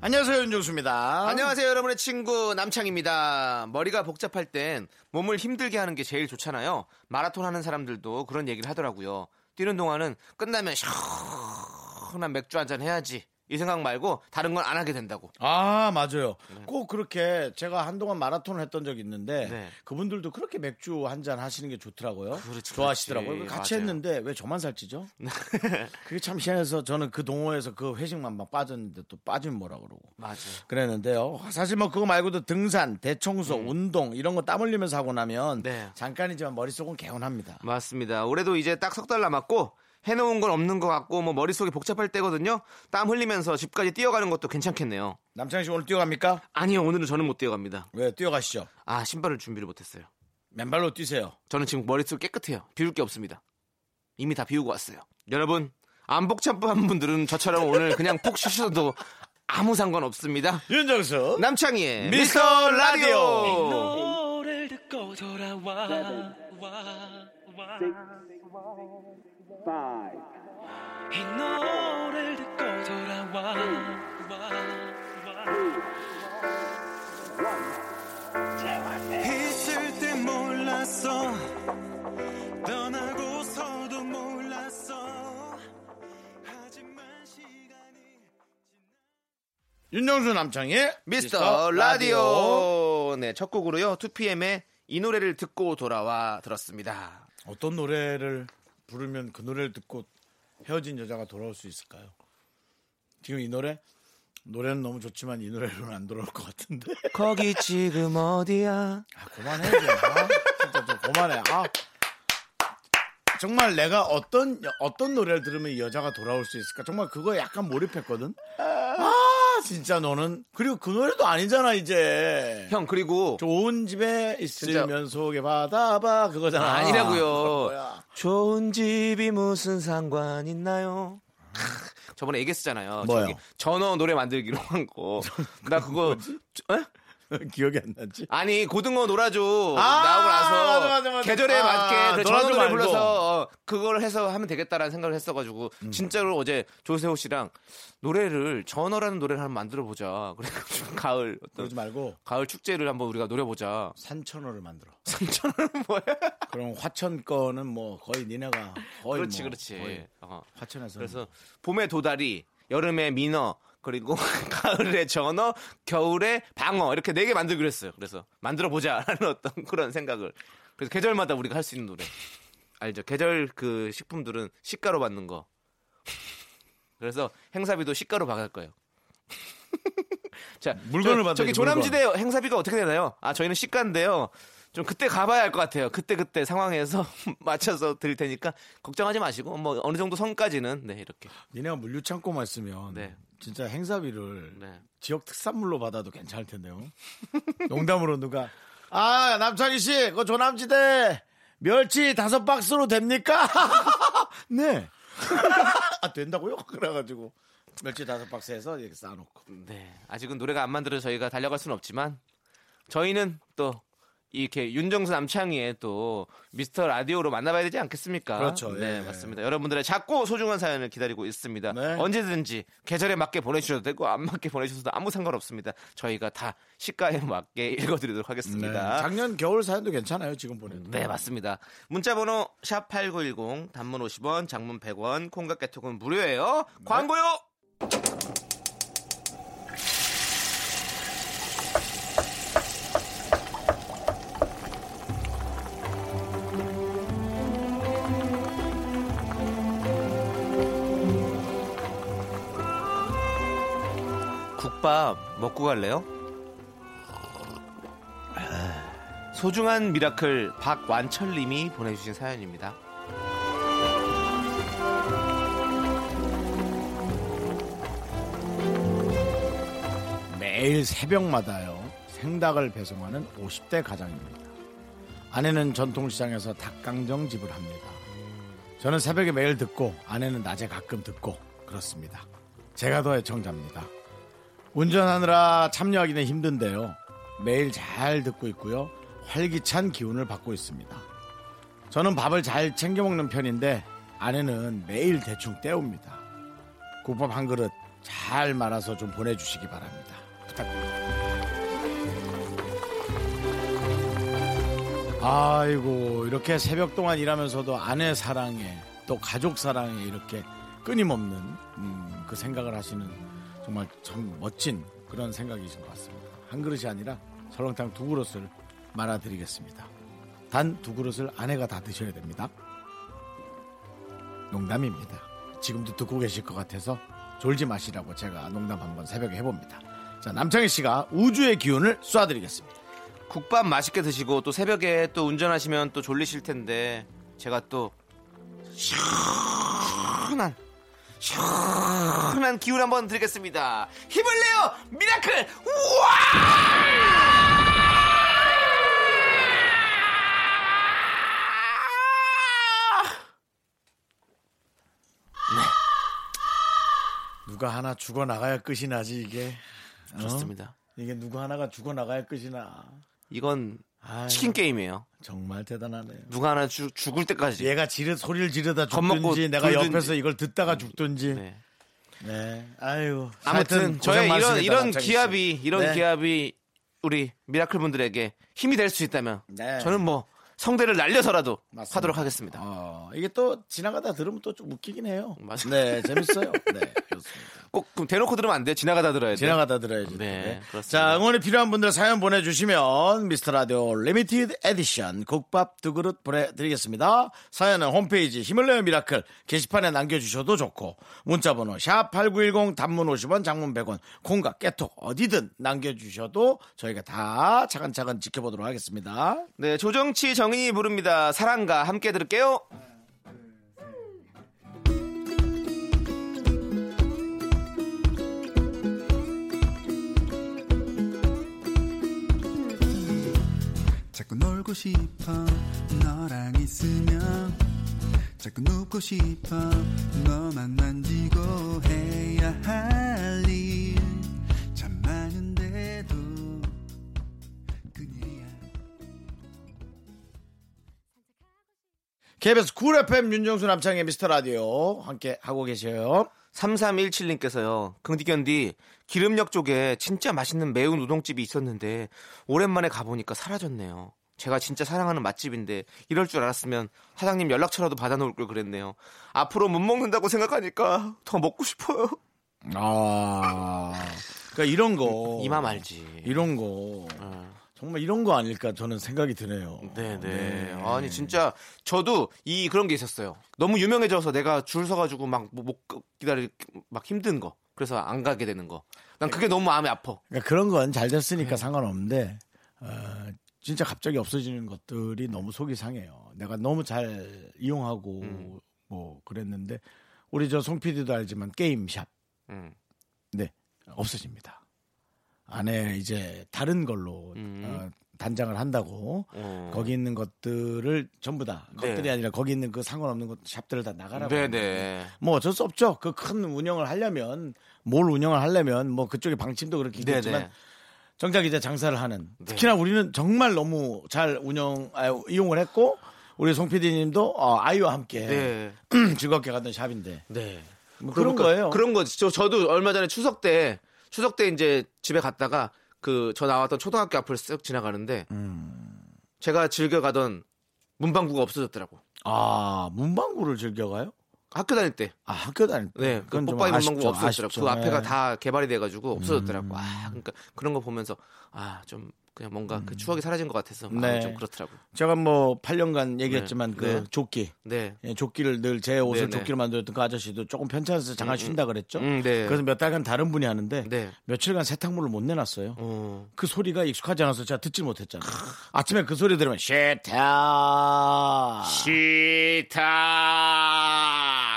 안녕하세요, 윤종수입니다. 안녕하세요, 여러분의 친구 남창입니다. 머리가 복잡할 땐 몸을 힘들게 하는 게 제일 좋잖아요. 마라톤 하는 사람들도 그런 얘기를 하더라고요. 뛰는 동안은 끝나면 시원한 맥주 한잔 해야지, 이 생각 말고 다른 건 안 하게 된다고. 아, 맞아요. 네. 꼭 그렇게. 제가 한동안 마라톤을 했던 적이 있는데 네. 그분들도 그렇게 맥주 한잔 하시는 게 좋더라고요. 그렇지, 좋아하시더라고요. 그렇지. 같이 맞아요. 했는데 왜 저만 살찌죠? 그게 참 희한해서 저는 그 동호회에서 그 회식만 막 빠졌는데 또 빠지면 뭐라 그러고. 맞아요. 그랬는데요. 사실 뭐 그거 말고도 등산, 대청소, 운동 이런 거 땀 흘리면서 하고 나면 네. 잠깐이지만 머릿속은 개운합니다. 맞습니다. 올해도 이제 딱 석 달 남았고 해놓은 건 없는 것 같고 뭐 머릿속이 복잡할 때거든요. 땀 흘리면서 집까지 뛰어가는 것도 괜찮겠네요. 남창희 씨 오늘 뛰어갑니까? 아니요, 오늘은 저는 못 뛰어갑니다. 왜? 뛰어가시죠. 아, 신발을 준비를 못했어요. 맨발로 뛰세요. 저는 지금 머릿속 깨끗해요. 비울 게 없습니다. 이미 다 비우고 왔어요. 여러분, 안 복잡한 분들은 저처럼 오늘 그냥 푹 쉬셔도 아무 상관 없습니다. 윤정수 남창희의 미스터 라디오. 이 노래를 듣고 돌아와. 이 노래를 듣고 돌아와. 있을 때 몰랐어. 떠나고서도 몰랐어. 하지만 시간이 지나. 윤정수 남창의 미스터 라디오. 네, 첫 곡으로요 2PM의 이 노래를 듣고 돌아와 들었습니다. 어떤 노래를 부르면 그 노래를 듣고 헤어진 여자가 돌아올 수 있을까요? 지금 이 노래는 너무 좋지만 이 노래로는 안 돌아올 것 같은데. 거기 지금 어디야? 아, 그만해. 진짜 좀 그만해. 아, 정말 내가 어떤 노래를 들으면 이 여자가 돌아올 수 있을까? 정말 그거에 약간 몰입했거든. 아, 진짜 너는. 그리고 그 노래도 아니잖아 이제. 형, 그리고 좋은 집에 있으면 소개 받아봐 그거잖아. 아, 아니라고요. 좋은 집이 무슨 상관 있나요? 저번에 얘기했잖아요. 뭐요? 전어 노래 만들기로 한 거. 나 그거 기억이 안 나지? 아니, 고등어 놀아줘. 아, 나오고 나서 맞아. 계절에 맞게 그래, 전어 노래 불러서 그걸 해서 하면 되겠다라는 생각을 했어가지고 진짜로 어제 조세호 씨랑 노래를 전어라는 노래를 한번 만들어보자. 그래가지고 가을 그러지 말고 가을 축제를 한번 우리가 노려보자. 산천어를 만들어. 산천어는 뭐야? 그럼 화천 거는 뭐 거의 니네가 거의 그렇지. 거의 화천에서 그래서 봄에 도다리, 여름에 민어, 그리고 가을에 전어, 겨울에 방어 이렇게 4개 만들기로 했어요. 그래서 만들어 보자라는 어떤 그런 생각을. 그래서 계절마다 우리가 할 수 있는 노래 알죠? 계절 그 식품들은 시가로 받는 거. 그래서 행사비도 시가로 받을 거예요. 자, 물건을 받는. 저기 조남지대 물건. 행사비가 어떻게 되나요? 아, 저희는 시가인데요. 좀 그때 가봐야 할 것 같아요. 그때 상황에서 맞춰서 드릴 테니까 걱정하지 마시고 뭐 어느 정도 선까지는 네 이렇게. 니네가 물류 창고만 있으면 네. 진짜 행사비를 네. 지역 특산물로 받아도 괜찮을 텐데요. 농담으로 누가 아, 남창희 씨 그 조남지대 멸치 5박스로 됩니까? 네. 아, 된다고요? 그래가지고 멸치 5박스에서 이렇게 쌓아놓고. 네. 아직은 노래가 안 만들어서 저희가 달려갈 수는 없지만 저희는 또. 이렇게 윤정수 남창희의 또 미스터 라디오로 만나봐야 되지 않겠습니까? 그렇죠. 네, 예. 맞습니다. 여러분들의 작고 소중한 사연을 기다리고 있습니다. 네. 언제든지 계절에 맞게 보내주셔도 되고 안 맞게 보내주셔도 아무 상관없습니다. 저희가 다 시가에 맞게 읽어드리도록 하겠습니다. 네. 작년 겨울 사연도 괜찮아요 지금 보내도. 네, 맞습니다. 문자번호 샵8910 단문 50원 장문 100원 콩과 깨톡은 무료예요. 네. 광고요. 국밥 먹고 갈래요? 소중한 미라클 박완철님이 보내주신 사연입니다. 매일 새벽마다요 생닭을 배송하는 50대 가장입니다. 아내는 전통시장에서 닭강정집을 합니다. 저는 새벽에 매일 듣고 아내는 낮에 가끔 듣고 그렇습니다. 제가 더 애청자입니다. 운전하느라 참여하기는 힘든데요, 매일 잘 듣고 있고요, 활기찬 기운을 받고 있습니다. 저는 밥을 잘 챙겨 먹는 편인데 아내는 매일 대충 때웁니다. 국밥 한 그릇 잘 말아서 좀 보내주시기 바랍니다. 부탁드립니다. 아이고, 이렇게 새벽 동안 일하면서도 아내 사랑에 또 가족 사랑에 이렇게 끊임없는 그 생각을 하시는 정말 참 멋진 그런 생각이신 것 같습니다. 한 그릇이 아니라 설렁탕 두 그릇을 말아드리겠습니다. 단 두 그릇을 아내가 다 드셔야 됩니다. 농담입니다. 지금도 듣고 계실 것 같아서 졸지 마시라고 제가 농담 한번 새벽에 해봅니다. 자, 남창희 씨가 우주의 기운을 쏴드리겠습니다. 국밥 맛있게 드시고 또 새벽에 또 운전하시면 또 졸리실 텐데 제가 또 시원한 기운 한번 드리겠습니다. 힘을 내요 미라클. 우와! 네. 누가 하나 죽어나가야 끝이 나지 이게. 그렇습니다. 이게 누구 하나가 죽어나가야 끝이 나. 이건 아유, 치킨 게임이에요. 정말 대단하네요. 누가 하나 죽을 때까지. 얘가 소리를 지르다 죽든지 내가 돌든지. 옆에서 이걸 듣다가 죽든지. 네. 아유. 아무튼 저의 이런 기합이 기합이 우리 미라클 분들에게 힘이 될 수 있다면 네. 저는 뭐 성대를 날려서라도 맞습니다. 하도록 하겠습니다. 이게 또 지나가다 들으면 또 좀 웃기긴 해요. 맞아요. 네, 재밌어요. 네, 그렇습니다. 꼭 그럼 대놓고 들으면 안 돼. 지나가다 들어야지. 네, 그렇습니다. 자, 응원이 필요한 분들 사연 보내주시면 미스터 라디오 리미티드 에디션 국밥 두 그릇 보내드리겠습니다. 사연은 홈페이지 힘을 내요 미라클 게시판에 남겨주셔도 좋고 문자번호 샵8910 단문 50원 장문 100원 콩과 깨톡 어디든 남겨주셔도 저희가 다 차근차근 지켜보도록 하겠습니다. 네, 조정치 정 정인이 부릅니다. 사랑과 함께 들을게요. 자꾸 놀고 싶어 너랑 있으면 자꾸 눕고 싶어 너만 만지고 해야 할 일 참 많은데도 KBS 쿨 FM 윤종수 남창의 미스터라디오 함께 하고 계세요. 3317님께서요. 긍디견디 기름역 쪽에 진짜 맛있는 매운 우동집이 있었는데 오랜만에 가보니까 사라졌네요. 제가 진짜 사랑하는 맛집인데 이럴 줄 알았으면 사장님 연락처라도 받아놓을 걸 그랬네요. 앞으로 못 먹는다고 생각하니까 더 먹고 싶어요. 아, 그러니까 이런 거. 이 맘 알지. 이런 거. 정말 이런 거 아닐까 저는 생각이 드네요. 네네. 아니 진짜 저도 그런 게 있었어요. 너무 유명해져서 내가 줄 서가지고 막 못 기다리기 막 힘든 거. 그래서 안 가게 되는 거. 난 그게 너무 마음이 아파. 그러니까 그런 건 잘 됐으니까 상관없는데 진짜 갑자기 없어지는 것들이 너무 속이 상해요. 내가 너무 잘 이용하고 뭐 그랬는데 우리 저 송 PD도 알지만 게임샵. 네 없어집니다. 안에 이제 다른 걸로 단장을 한다고 거기 있는 것들을 전부 다 것들이 아니라 거기 있는 그 상관없는 것 샵들을 다 나가라고. 네네. 뭐 어쩔 수 없죠. 그 큰 운영을 하려면 뭐 그쪽에 방침도 그렇게 있겠지만 정작 이제 장사를 하는 특히나 우리는 정말 너무 잘 이용을 했고 우리 송 PD님도 아이와 함께 즐겁게 가던 샵인데. 네. 뭐 그런 거예요. 그런 거지. 저도 얼마 전에 추석 때 이제 집에 갔다가 저 나왔던 초등학교 앞을 쓱 지나가는데 제가 즐겨가던 문방구가 없어졌더라고. 아, 문방구를 즐겨가요? 학교 다닐 때. 아, 학교 다닐 때. 네, 그 뽀빠이 문방구가 없어졌더라고. 아쉽죠. 그 앞에가 다 개발이 돼가지고 없어졌더라고. 아, 그러니까 그런 거 보면서 좀 그냥 뭔가 그 추억이 사라진 것 같아서 마음이 좀 그렇더라고. 제가 뭐 8년간 얘기했지만 조끼. 네. 조끼를 늘 제 옷을 조끼로 만들었던 그 아저씨도 조금 편찮아서 잠깐 쉰다 그랬죠. 그래서 몇 달간 다른 분이 하는데 며칠간 세탁물을 못 내놨어요. 그 소리가 익숙하지 않아서 제가 듣질 못했잖아요. 아침에 그 소리 들으면 시타.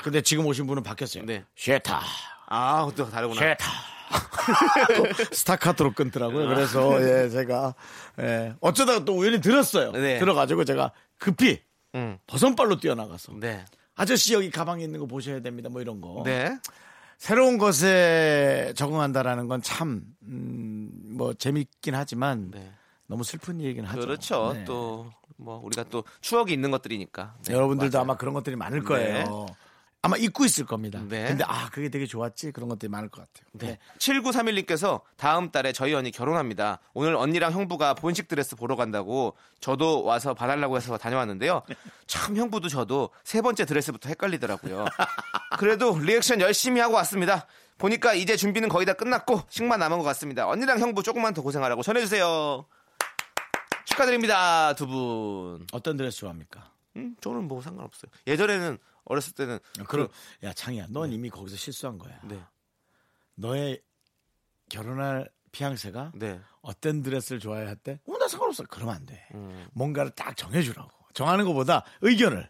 근데 지금 오신 분은 바뀌었어요. 네. 쉐타. 아, 또 다르구나. 쉐타. 스타카토로 끊더라고요. 그래서 예, 제가 예, 어쩌다가 또 우연히 들었어요. 네. 들어가지고 제가 급히 버선발로 뛰어나가서 네. 아저씨 여기 가방에 있는 거 보셔야 됩니다. 뭐 이런 거. 네. 새로운 것에 적응한다라는 건 참 뭐 재밌긴 하지만 네. 너무 슬픈 얘기는 하죠. 그렇죠. 네. 또 뭐 우리가 또 추억이 있는 것들이니까. 네, 여러분들도 맞아요. 아마 그런 것들이 많을 거예요. 네. 아마 잊고 있을 겁니다. 네. 근데 아 그게 되게 좋았지 그런 것들이 많을 것 같아요. 네. 7931님께서 다음 달에 저희 언니 결혼합니다. 오늘 언니랑 형부가 본식 드레스 보러 간다고 저도 와서 봐달라고 해서 다녀왔는데요. 참 형부도 저도 세 번째 드레스부터 헷갈리더라고요. 그래도 리액션 열심히 하고 왔습니다. 보니까 이제 준비는 거의 다 끝났고 식만 남은 것 같습니다. 언니랑 형부 조금만 더 고생하라고 전해주세요. 축하드립니다. 두 분. 어떤 드레스 좋아합니까? 저는 뭐 상관없어요. 예전에는 어렸을 때는 그럼 야 창희야, 넌 네. 이미 거기서 실수한 거야. 네. 너의 결혼할 피앙세가 네. 어떤 드레스를 좋아해야 할 때, 나 상관없어. 그러면 안 돼. 뭔가를 딱 정해주라고. 정하는 것보다 의견을.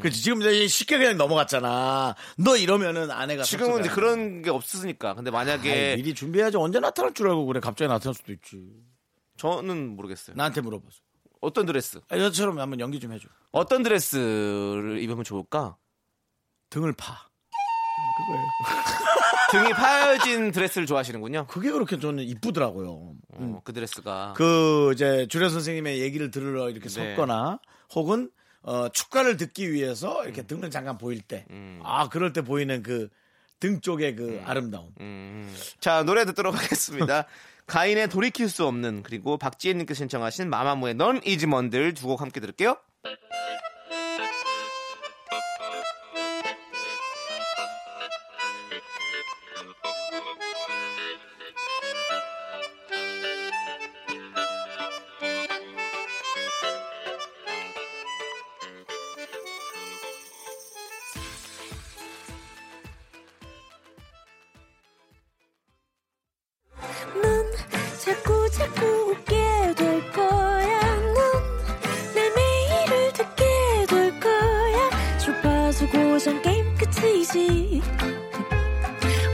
그렇지. 지금 이제 쉽게 그냥 넘어갔잖아. 너 이러면은 아내가 지금은 이제 그런 게 없으니까. 근데 만약에 아이, 미리 준비해야지. 언제 나타날 줄 알고 그래? 갑자기 나타날 수도 있지. 저는 모르겠어요. 나한테 물어봤어. 어떤 드레스? 아, 여자처럼 한번 연기 좀 해줘. 어떤 드레스를 입으면 좋을까? 등을 파. 그거예요. 등이 파여진 드레스를 좋아하시는군요. 그게 그렇게 저는 이쁘더라고요. 그 드레스가. 그 이제 주례 선생님의 얘기를 들으러 이렇게 네. 섰거나 혹은 축가를 듣기 위해서 이렇게 등을 잠깐 보일 때, 아 그럴 때 보이는 그 등 쪽의 그 아름다움. 자 노래 듣도록 하겠습니다. 가인의 돌이킬 수 없는 그리고 박지혜님께서 신청하신 마마무의 넌 이지먼들 두 곡 함께 들을게요.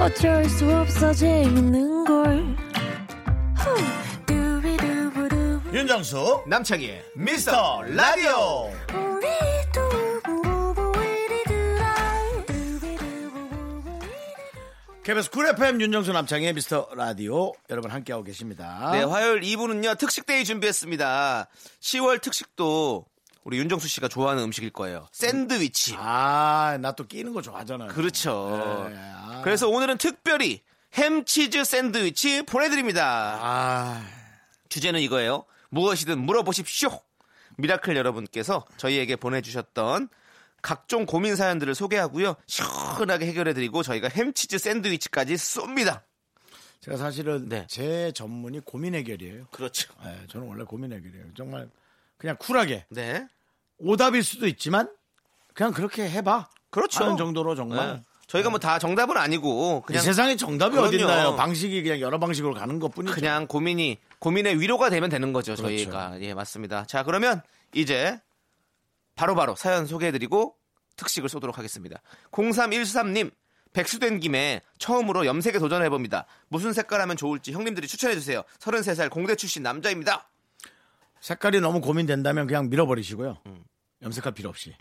어쩔 수 없어 재밌는 걸. 윤정수 남창희 미스터 라디오. KBS 쿨 FM 윤정수 남창희 미스터 라디오 여러분 함께하고 계십니다. 네, 화요일 2부는요 특식데이 준비했습니다. 10월 특식도 우리 윤정수 씨가 좋아하는 음식일 거예요. 샌드위치. 아, 나 또 끼는 거 좋아하잖아요. 그렇죠. 네, 아. 그래서 오늘은 특별히 햄치즈 샌드위치 보내드립니다. 아. 주제는 이거예요. 무엇이든 물어보십시오. 미라클 여러분께서 저희에게 보내주셨던 각종 고민 사연들을 소개하고요. 시원하게 해결해드리고 저희가 햄치즈 샌드위치까지 쏩니다. 제가 사실은 네. 제 전문이 고민 해결이에요. 그렇죠. 네, 저는 원래 고민 해결이에요. 정말 그냥 쿨하게. 네. 오답일 수도 있지만 그냥 그렇게 해봐. 그렇죠. 하는 정도로 정말. 네. 저희가 뭐 다 정답은 아니고 그냥 세상에 정답이 어디 있나요? 방식이 그냥 여러 방식으로 가는 것뿐이죠. 그냥 고민의 위로가 되면 되는 거죠. 그렇죠. 저희가 예 맞습니다. 자 그러면 이제 바로바로 사연 소개해드리고 특식을 쏘도록 하겠습니다. 0313님 백수된 김에 처음으로 염색에 도전해봅니다. 무슨 색깔 하면 좋을지 형님들이 추천해주세요. 33살 공대 출신 남자입니다. 색깔이 너무 고민된다면 그냥 밀어버리시고요. 염색할 필요 없이.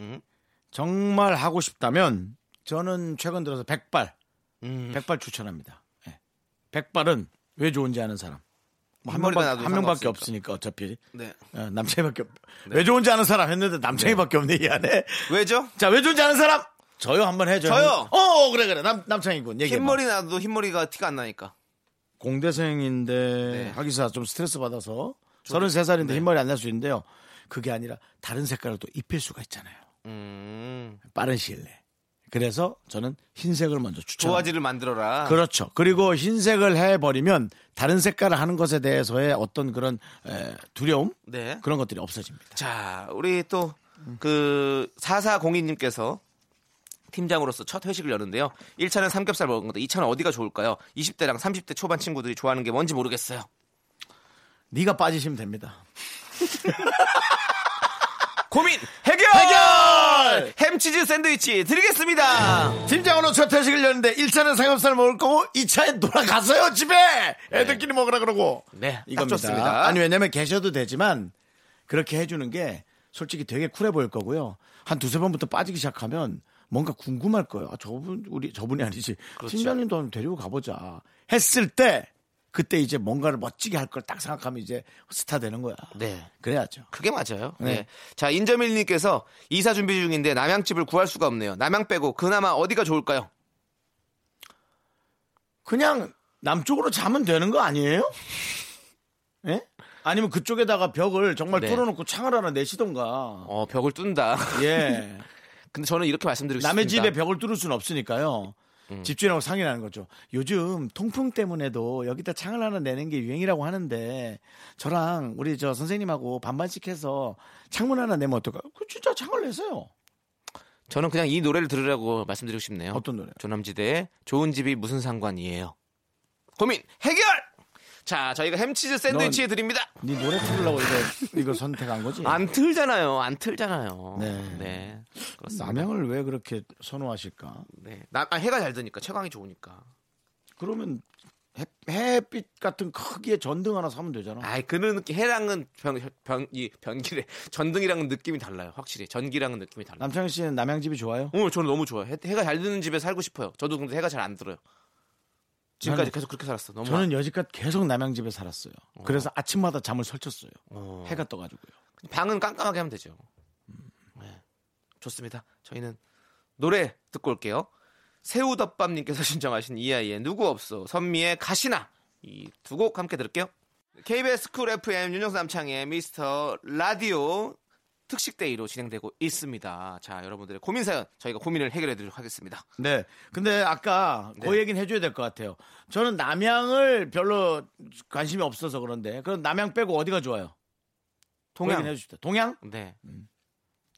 정말 하고 싶다면 저는 최근 들어서 백발. 백발 추천합니다. 네. 백발은 왜 좋은지 아는 사람. 뭐 한 명밖에 없으니까 어차피. 네. 네, 남창이밖에 없. 네. 왜 좋은지 아는 사람 했는데 남창이밖에 없네 이 안에. 왜죠? 자, 왜 좋은지 아는 사람? 저요 한번 해줘요. 저요. 어 그래 남창이군. 얘기해봐. 흰머리 나도 흰머리가 티가 안 나니까. 공대생인데 네. 하기사 좀 스트레스 받아서. 33살인데 네. 흰머리 안 날 수 있는데요. 그게 아니라 다른 색깔을 또 입힐 수가 있잖아요. 빠른 시일 내에. 그래서 저는 흰색을 먼저 추천합니다. 도화지를 만들어라. 그렇죠. 그리고 흰색을 해버리면 다른 색깔을 하는 것에 대해서의 어떤 그런 두려움 네. 그런 것들이 없어집니다. 자, 우리 또 그 4402님께서 팀장으로서 첫 회식을 여는데요. 1차는 삼겹살 먹은 건데 2차는 어디가 좋을까요? 20대랑 30대 초반 친구들이 좋아하는 게 뭔지 모르겠어요. 네가 빠지시면 됩니다. 고민 해결! 이한철 햄치즈 샌드위치 드리겠습니다. 팀장으로 첫 회식을 열는데 1차는 삼겹살 먹을 거고 2차에 돌아가서요 집에 애들끼리 먹으라 그러고. 네, 이겁니다. 좋습니다. 아니 왜냐면 계셔도 되지만 그렇게 해주는 게 솔직히 되게 쿨해 보일 거고요. 한 두세 번부터 빠지기 시작하면 뭔가 궁금할 거예요. 아, 저분이 아니지. 그렇죠. 팀장님도 한번 데리고 가보자 했을 때 그때 이제 뭔가를 멋지게 할 걸 딱 생각하면 이제 스타 되는 거야. 네. 그래야죠. 그게 맞아요. 네. 네. 자, 인점일님께서 이사 준비 중인데 남양집을 구할 수가 없네요. 남양 빼고 그나마 어디가 좋을까요? 그냥 남쪽으로 자면 되는 거 아니에요? 예? 네? 아니면 그쪽에다가 벽을 정말 네. 뚫어놓고 창을 하나 내시던가. 벽을 뚫는다. 예. 근데 저는 이렇게 말씀드리고 남의 싶습니다. 남의 집에 벽을 뚫을 수는 없으니까요. 집주인하고 상의를 하는 거죠. 요즘 통풍 때문에도 여기다 창을 하나 내는 게 유행이라고 하는데 저랑 우리 저 선생님하고 반반씩 해서 창문 하나 내면 어떨까? 그 진짜 창을 내세요. 저는 그냥 이 노래를 들으라고 말씀드리고 싶네요. 어떤 노래? 조남지대의 좋은 집이 무슨 상관이에요. 고민 해결. 자, 저희가 햄치즈 샌드위치 드립니다. 네 노래 틀으려고 이거 선택한 거지? 안 틀잖아요. 네. 그렇습니다. 남양을 왜 그렇게 선호하실까? 네. 해가 잘 드니까, 채광이 좋으니까. 그러면 햇빛 같은 크기의 전등 하나 사면 되잖아. 아이, 그런 해랑은 변기래. 전등이랑은 느낌이 달라요, 확실히. 전기랑은 느낌이 달라요. 남창희 씨는 남양집이 좋아요? 저는 너무 좋아요. 해가 잘 드는 집에 살고 싶어요. 저도 근데 해가 잘 안 들어요. 지금까지 계속 그렇게 살았어. 너무 저는 여지껏 계속 남양집에 살았어요. 그래서 아침마다 잠을 설쳤어요. 해가 떠가지고요. 방은 깜깜하게 하면 되죠. 네. 좋습니다. 저희는 노래 듣고 올게요. 새우덮밥님께서 신청하신 이하이의 누구 없어, 선미의 가시나, 이 두 곡 함께 들을게요. KBS 쿨 FM 윤종수 남창의 미스터 라디오 특식데이로 진행되고 있습니다. 자, 여러분들의 고민 사연 저희가 고민을 해결해 드리도록 하겠습니다. 네. 근데 아까 그 얘기는 해줘야 될 것 같아요. 저는 남양을 별로 관심이 없어서 그런데 그럼 남양 빼고 어디가 좋아요? 동양. 그 해주십시오. 동양? 네.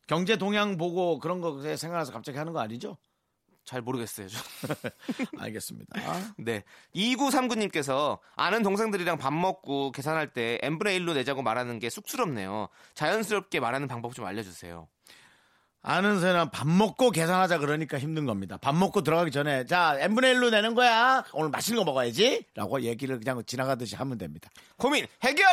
경제 동향 보고 그런 거 생각나서 갑자기 하는 거 아니죠? 잘 모르겠어요. 알겠습니다. 네. 2939님께서 아는 동생들이랑 밥 먹고 계산할 때 n분의 1로 내자고 말하는 게 쑥스럽네요. 자연스럽게 말하는 방법 좀 알려주세요. 아는 사람 밥 먹고 계산하자 그러니까 힘든 겁니다. 밥 먹고 들어가기 전에 자 n분의 1로 내는 거야. 오늘 맛있는 거 먹어야지 라고 얘기를 그냥 지나가듯이 하면 됩니다. 고민 해결!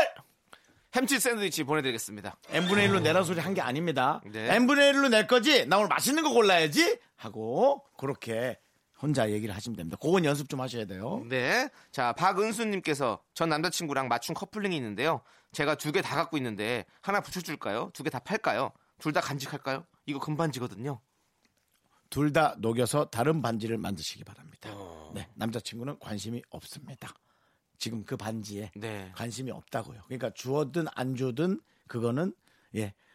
햄치 샌드위치 보내드리겠습니다. n분의 1로 내라 소리 한 게 아닙니다. 네. n분의 1로 낼 거지? 나 오늘 맛있는 거 골라야지? 하고 그렇게 혼자 얘기를 하시면 됩니다. 그건 연습 좀 하셔야 돼요. 네. 자, 박은수님께서 전 남자친구랑 맞춤 커플링이 있는데요. 제가 두 개 다 갖고 있는데 하나 붙여줄까요? 두 개 다 팔까요? 둘 다 간직할까요? 이거 금반지거든요. 둘 다 녹여서 다른 반지를 만드시기 바랍니다. 네, 남자친구는 관심이 없습니다. 지금 그 반지에 관심이 없다고요. 그러니까 주어든 안 주든 그거는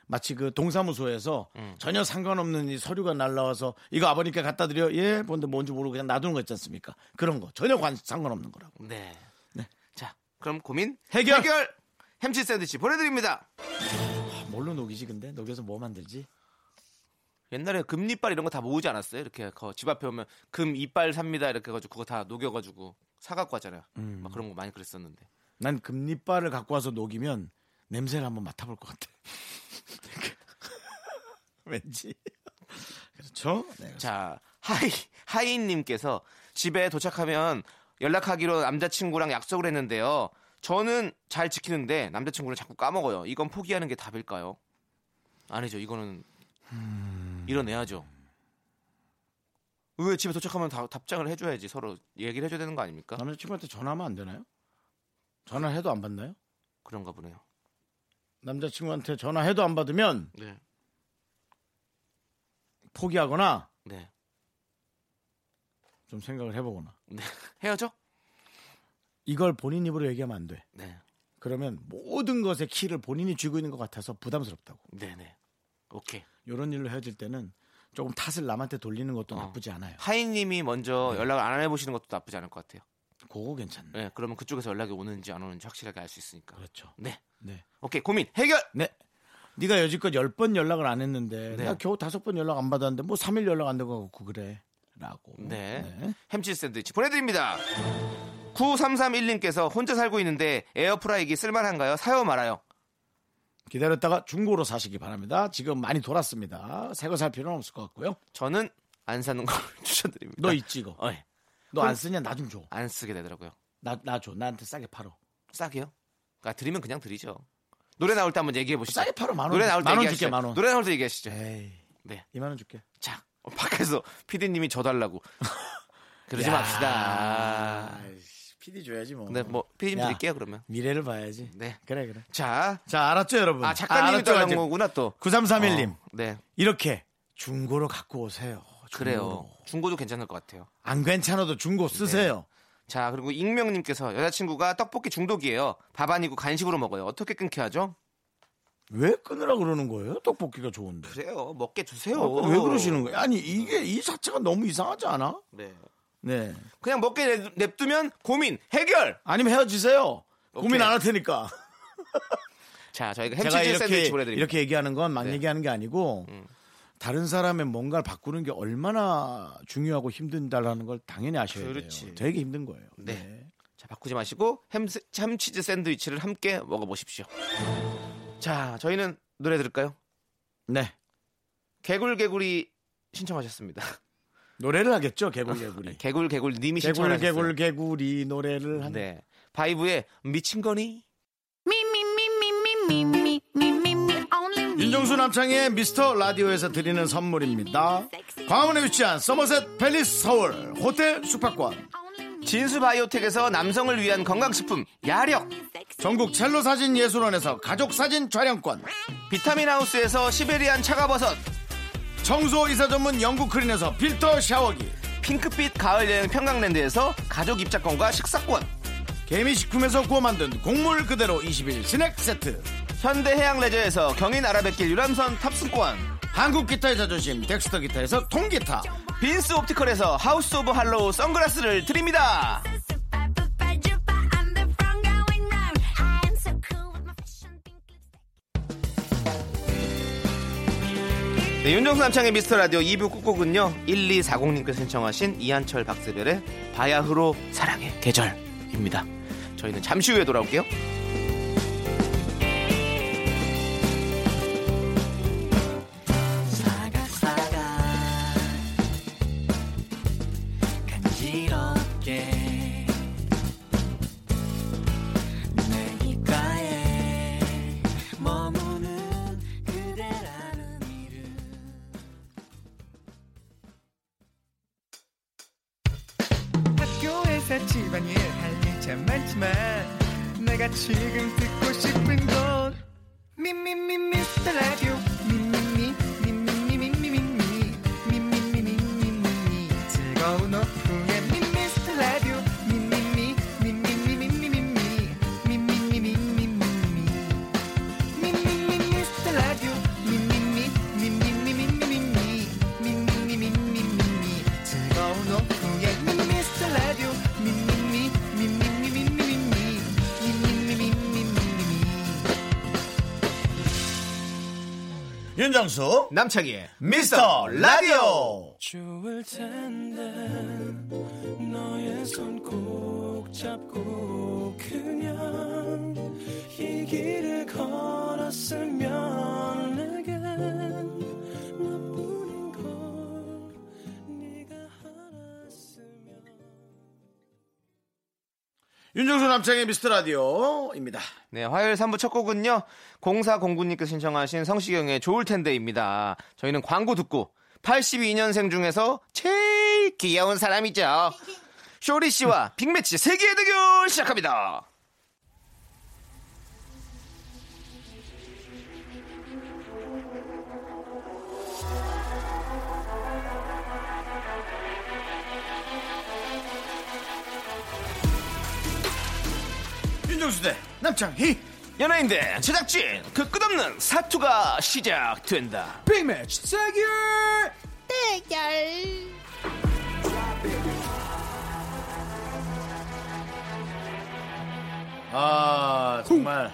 마치 그 동사무소에서 전혀 상관없는 이 서류가 날라와서 이거 아버님께 갖다 드려. 뭔데 뭔지 모르고 그냥 놔두는 거 있지 않습니까? 그런 거 전혀 상관없는 거라고. 네. 자, 그럼 고민 해결! 햄치 샌드위치 보내드립니다. 뭘로 녹이지 근데? 녹여서 뭐 만들지? 옛날에 금 이빨 이런 거 다 모으지 않았어요? 이렇게 집 앞에 오면 금 이빨 삽니다 이렇게 해가지고 그거 다 녹여가지고 사갖고 하잖아요. 막 그런 거 많이 그랬었는데. 난 금 이빨을 갖고 와서 녹이면 냄새를 한번 맡아볼 것 같아. 왠지. 그렇죠? 네, 자, 하이님께서 집에 도착하면 연락하기로 남자친구랑 약속을 했는데요. 저는 잘 지키는데 남자친구를 자꾸 까먹어요. 이건 포기하는 게 답일까요? 아니죠. 이거는 이뤄내야죠. 왜 집에 도착하면 답장을 해줘야지. 서로 얘기를 해줘야 되는 거 아닙니까? 남자친구한테 전화하면 안 되나요? 전화해도 안 받나요? 그런가 보네요. 남자친구한테 전화해도 안 받으면 포기하거나 좀 생각을 해보거나 헤어져? 이걸 본인 입으로 얘기하면 안 돼. 그러면 모든 것의 키를 본인이 쥐고 있는 것 같아서 부담스럽다고. 네네. 오케이. 이런 일로 헤어질 때는 조금 탓을 남한테 돌리는 것도 나쁘지 않아요. 하인님이 먼저 연락을 안 해보시는 것도 나쁘지 않을 것 같아요. 그거 괜찮네. 네, 그러면 그쪽에서 연락이 오는지 안 오는지 확실하게 알 수 있으니까. 그렇죠. 네. 오케이, 고민 해결. 네. 네가 여지껏 10번 연락을 안 했는데 내가 겨우 5번 연락 안 받았는데 뭐 3일 연락 안 되고 그래라고. 네. 햄치즈 샌드위치 보내드립니다. 9331님께서 혼자 살고 있는데 에어프라이기 쓸만한가요? 사요 말아요. 기다렸다가 중고로 사시기 바랍니다. 지금 많이 돌았습니다. 새 거 살 필요는 없을 것 같고요. 저는 안 사는 걸 추천드립니다. 너 있지 이거? 어, 네. 너 안 쓰냐? 나 좀 줘. 안 쓰게 되더라고요. 나 줘. 나한테 싸게 팔어. 싸게요? 그러니까 드리면 그냥 드리죠. 노래 나올 때 한번 얘기해 보시죠. 싸게 팔어. 만 원. 노래 나올 때 얘기하시죠. 노래 나올 때 얘기하시죠. 에이, 네. 2만 원 줄게. 자, 밖에서 피디님이 줘 달라고. 그러지 야, 맙시다. 피디 줘야지 뭐. 네, 뭐 피디 좀 드릴게요 그러면. 미래를 봐야지. 네, 그래. 자 알았죠 여러분. 아 작가님이 또 양모구나 또. 9331님. 네. 이렇게 중고로 갖고 오세요. 그래요. 중고도 괜찮을 것 같아요. 안 괜찮아도 중고 쓰세요. 네. 자 그리고 익명님께서 여자친구가 떡볶이 중독이에요. 밥 아니고 간식으로 먹어요. 어떻게 끊겨야죠? 왜 끊으라 그러는 거예요? 떡볶이가 좋은데. 그래요. 먹게 주세요. 왜 그러시는 거예요? 아니 이게 이 자체가 너무 이상하지 않아? 네. 그냥 먹게 냅두면 고민 해결. 아니면 헤어지세요. 오케이. 고민 안 할 테니까. 자 저희가 햄치즈 샌드위치 보내드립니다. 이렇게 얘기하는 건 막 얘기하는 게 아니고. 다른 사람의 뭔가를 바꾸는 게 얼마나 중요하고 힘든다라는 걸 당연히 아셔야 돼요. 되게 힘든 거예요. 네. 자, 바꾸지 마시고 햄치즈 샌드위치를 함께 먹어보십시오. 자, 저희는 노래 들을까요? 네. 개굴개굴이 신청하셨습니다. 노래를 하겠죠, 개굴개굴이. 개굴개굴님이 신청하셨어요. 개굴개굴이 노래를 하는. 네. 바이브의 미친 거니? 윤종수 남창의 미스터 라디오에서 드리는 선물입니다. 광화문에 위치한 서머셋 팰리스 서울 호텔 숙박권, 진수 바이오텍에서 남성을 위한 건강식품 야력, 전국 첼로 사진 예술원에서 가족 사진 촬영권, 비타민 하우스에서 시베리안 차가버섯, 청소 이사 전문 영국 크린에서 필터 샤워기, 핑크빛 가을 여행 평강랜드에서 가족 입장권과 식사권, 개미식품에서 구워 만든 곡물 그대로 20일 스낵 세트, 현대해양레저에서 경인아라뱃길 유람선 탑승권, 한국기타의 자존심 덱스터기타에서 통기타, 빈스옵티컬에서 하우스오브할로우 선글라스를 드립니다. 네, 윤종수 남창의 미스터라디오 2부 꾹꾹은요 1240님께서 신청하신 이한철 박세별의 바야흐로 사랑의 계절입니다. 저희는 잠시 후에 돌아올게요. 윤정수 남창희의 미스터 라디오. 좋을 텐데 너의 손 꼭 잡고 그냥 이 길을 걸었으면 내겐 너뿐인 걸 네가 알았으면. 윤정수 남창희의 미스터 라디오입니다. 네, 화요일 3부 첫 곡은요 0409님께서 신청하신 성시경의 좋을텐데입니다. 저희는 광고 듣고 82년생 중에서 제일 귀여운 사람이죠. 쇼리씨와 빅매치 세계의 대결 시작합니다. 윤종수 대 남창희, 연예인대 제작진 그 끝없는 사투가 시작된다. 빅매치 대결. 아 정말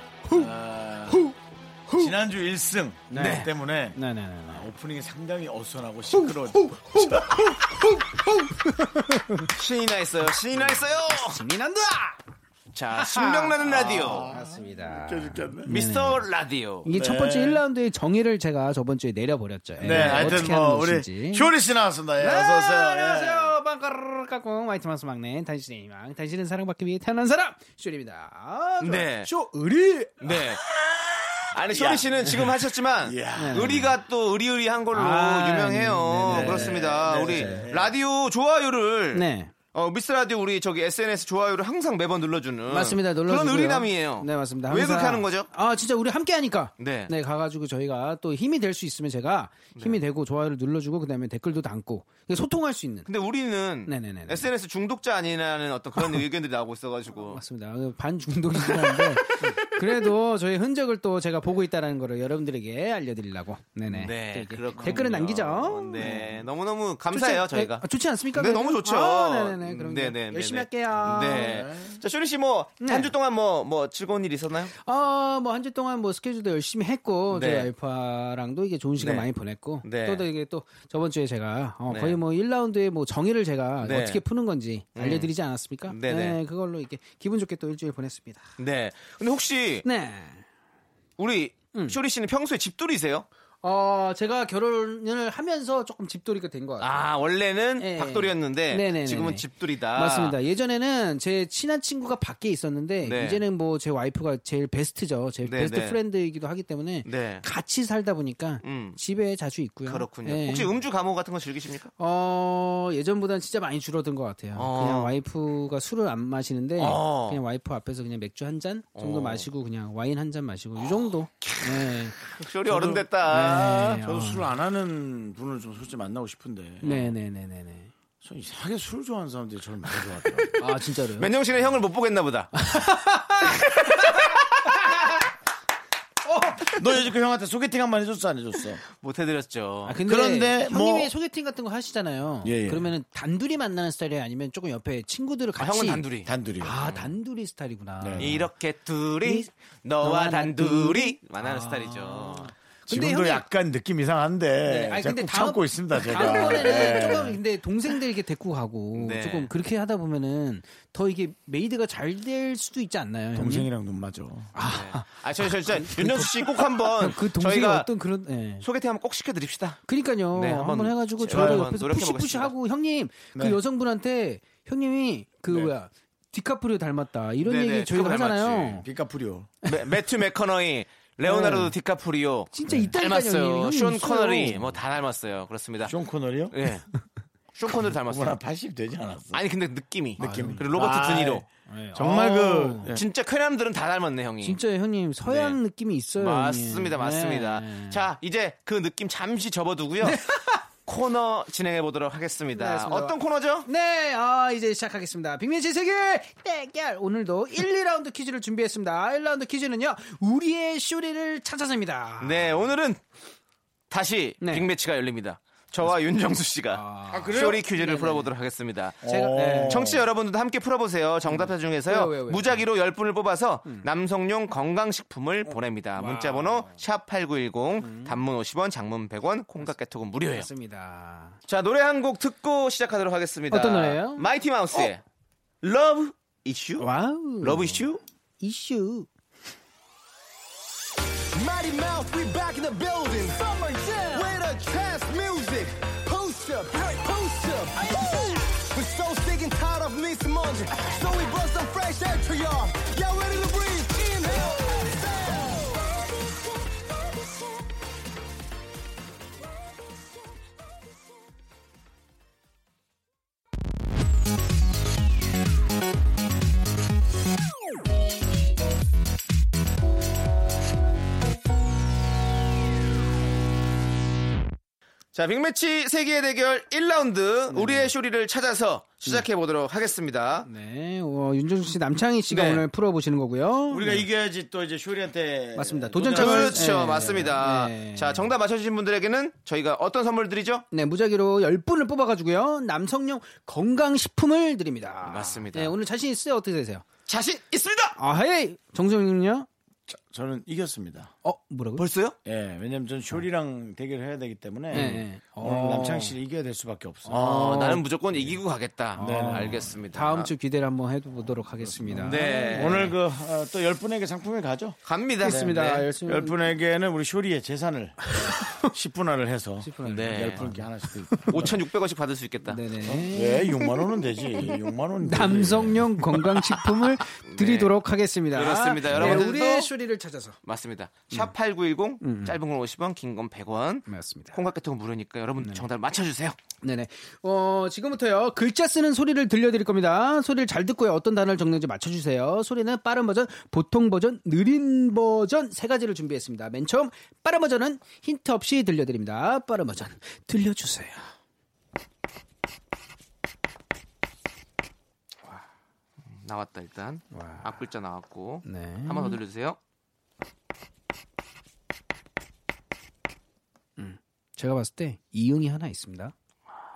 지난주 1승 네. 때문에 네. 오프닝이 상당히 어수선하고 시끄러워. 신이 나 있어요. 신이 난다. 자, 신명나는 라디오. 아, 맞습니다. 미스터 라디오. 이게 네. 첫 번째 1라운드의 정의를 제가 저번 주에 내려버렸죠. 네, 네. 하여튼 뭐 우리 쇼리 씨 나왔습니다. 예, 네, 어서 오세요. 안녕하세요. 빵까르까꿍 마이티마우스 막내 당신의 희망. 당신은 사랑받기 위해 태어난 사람 쇼리입니다. 네, 쇼리. 네. 아니 쇼리 씨는 지금 하셨지만 의리가 또 의리의리한 걸로 유명해요. 네네. 그렇습니다. 네네. 우리 네네. 라디오 좋아요를 네. 미스 라디오 우리 저기 SNS 좋아요를 항상 매번 눌러주는 맞습니다. 눌러주고요. 그런 의리남이에요. 네 맞습니다. 왜 그렇게 하는 거죠? 아 진짜 우리 함께 하니까 네 가가지고 저희가 또 힘이 될 수 있으면 제가 힘이 되고 좋아요를 눌러주고 그다음에 댓글도 담고 소통할 수 있는. 근데 우리는 네네네 SNS 중독자 아니냐는 어떤 그런 의견들이 나오고 있어가지고 맞습니다. 반 중독이긴 한데 그래도 저희 흔적을 또 제가 보고 있다라는 거를 여러분들에게 알려드리려고 네네 네, 댓글은 남기죠. 네 너무너무 감사해요. 좋지, 저희가 좋지 않습니까? 네 그래도? 너무 좋죠. 아, 네네. 그럼 네네, 열심히 네네. 할게요. 네. 네. 자, 쇼리 씨 뭐 한 주 동안 뭐 즐거운 일 있었나요? 뭐 한 주 동안 뭐 스케줄도 열심히 했고 저희 알파랑도 이게 좋은 시간 많이 보냈고 또 이게 또 저번 주에 제가 거의 뭐 1라운드에 뭐 정의를 제가 어떻게 푸는 건지 알려드리지 않았습니까? 네. 그걸로 이렇게 기분 좋게 또 일주일 보냈습니다. 네. 근데 혹시 우리 쇼리 씨는 평소에 집돌이세요? 제가 결혼을 하면서 조금 집돌이가 된 것 같아요. 아, 원래는 박돌이였는데 네네네네. 지금은 집돌이다. 맞습니다. 예전에는 제 친한 친구가 밖에 있었는데 이제는 뭐 제 와이프가 제일 베스트죠. 제 베스트 프렌드이기도 하기 때문에 같이 살다 보니까 집에 자주 있고요. 그렇군요. 네. 혹시 음주 감호 같은 거 즐기십니까? 예전보다는 진짜 많이 줄어든 것 같아요. 그냥 와이프가 술을 안 마시는데 그냥 와이프 앞에서 그냥 맥주 한 잔 정도 마시고 그냥 와인 한 잔 마시고 이 정도. 네. 쇼리 어른 됐다. 네, 저도 술을 안 하는 분을 좀 솔직히 만나고 싶은데. 네네네네네. 저 이상하게 술 좋아하는 사람들이 저를 많이 좋아하더라고요. 아 진짜로요? 맨정신에 형을 못 보겠나 보다. 너 요즘 그 형한테 소개팅 한 번 해줬어 안 해줬어? 못 해드렸죠. 아, 그런데 형님이 뭐... 소개팅 같은 거 하시잖아요. 예, 예. 그러면은 단둘이 만나는 스타일이에요? 아니면 조금 옆에 친구들을 같이? 아, 형은 단둘이. 아 단둘이 스타일이구나. 네. 이렇게 둘이 너와 단둘이 만나는 스타일이죠. 지금도 근데 약간 느낌 이상한데 네. 근데 참고 있습니다 제가. 다음번에는 조금 근데 동생들 이렇게 데리고 가고 조금 그렇게 하다 보면은 더 이게 메이드가 잘 될 수도 있지 않나요? 동생이랑 눈 맞아. 저 윤정수 씨 꼭 한번 그 저희가 어떤 그런 소개팅 한번 꼭 시켜드립시다. 그러니까요. 네, 한번 해가지고 저를 옆에서 푸시푸시하고 형님 그 여성분한테 형님이 그 뭐야. 디카프리오 닮았다 이런 얘기 저희가 하잖아요. 디카프리오. 매튜 맥커너이. 레오나르도 디카프리오 진짜 닮았어요. 숀 코너리 뭐 다 닮았어요. 그렇습니다. 숀 코너리요? 네. 숀 코너리 닮았어요. 80 되지 않았어. 아니 근데 느낌이. 그리고 로버트 드니로. 정말 진짜 쾌남들은 다 닮았네 형님. 진짜 형님 서양 느낌이 있어요. 맞습니다, 형님. 맞습니다. 네. 자 이제 그 느낌 잠시 접어두고요. 네. 코너 진행해 보도록 하겠습니다. 네, 어떤 코너죠? 네, 이제 시작하겠습니다. 빅매치 세계 대결. 오늘도 1, 2라운드 퀴즈를 준비했습니다. 1라운드 퀴즈는요, 우리의 쇼리를 찾아서입니다. 네, 오늘은 다시 빅매치가 열립니다. 저와 윤정수 씨가 쇼리 퀴즈를 풀어보도록 하겠습니다. 청취자 여러분들도 함께 풀어보세요. 정답자 중에서요 무작위로 10분을 뽑아서 남성용 건강식품을 보냅니다. 문자번호 샵8910 단문 50원 장문 100원 콩깍개톡은 무료예요. 맞습니다. 자 노래 한 곡 듣고 시작하도록 하겠습니다. 어떤 노래예요? 마이티마우스의 러브 이슈. 와우. 러브 이슈 Mighty Mouse, we back in the building. Summer jam. With the trance music. Post up, post up. We're so sick and tired of missing money, so we brought some fresh air to y'all. Y'all ready to breathe? Inhale, exhale. 자, 빅매치 세계의 대결 1라운드 우리의 쇼리를 찾아서 시작해보도록 하겠습니다. 네, 윤종수 씨, 남창희 씨가 오늘 풀어보시는 거고요. 우리가 이겨야지 또 이제 쇼리한테. 맞습니다. 도전장을. 그렇죠, 맞습니다. 네. 자, 정답 맞춰주신 분들에게는 저희가 어떤 선물 드리죠? 네, 무작위로 10분을 뽑아가지고요. 남성용 건강식품을 드립니다. 맞습니다. 네, 오늘 자신 있어요? 어떻게 되세요? 자신 있습니다! 아, 헤이! 정수영님은요? 저는 이겼습니다. 어? 뭐라고요? 벌써요? 예, 왜냐면 전 쇼리랑 대결을 해야 되기 때문에 네. 오늘 남창희 씨를 이겨야 될 수밖에 없어요. 나는 무조건 이기고 가겠다. 네. 알겠습니다. 다음 주 기대를 한번 해보도록 하겠습니다. 네. 오늘 그 또 10분에게 상품이 가죠? 갑니다. 그렇습니다. 네. 10분에게는 우리 쇼리의 재산을 10분화를 해서 10분화를 네. 10분께 하나씩 5,600원씩 받을 수 있겠다. 네네. 네, 6만 원은 되지. 6만 원. 남성용 건강식품을 드리도록 네. 하겠습니다. 그렇습니다. 여러분들도 네, 우리의 쇼리를 찾아서. 맞습니다. 샵 8910 짧은 건 50원, 긴 건 100원. 맞습니다. 콩깍 같은 건 무료니까 여러분 네. 정답 맞춰 주세요. 네네. 지금부터요. 글자 쓰는 소리를 들려 드릴 겁니다. 소리를 잘 듣고요. 어떤 단어를 적는지 맞춰 주세요. 소리는 빠른 버전, 보통 버전, 느린 버전 세 가지를 준비했습니다. 맨 처음 빠른 버전은 힌트 없이 들려 드립니다. 빠른 버전 들려 주세요. 나왔다 일단. 와. 앞글자 나왔고. 네. 한 번 더 들려주세요. 제가 봤을 때 이응이 하나 있습니다.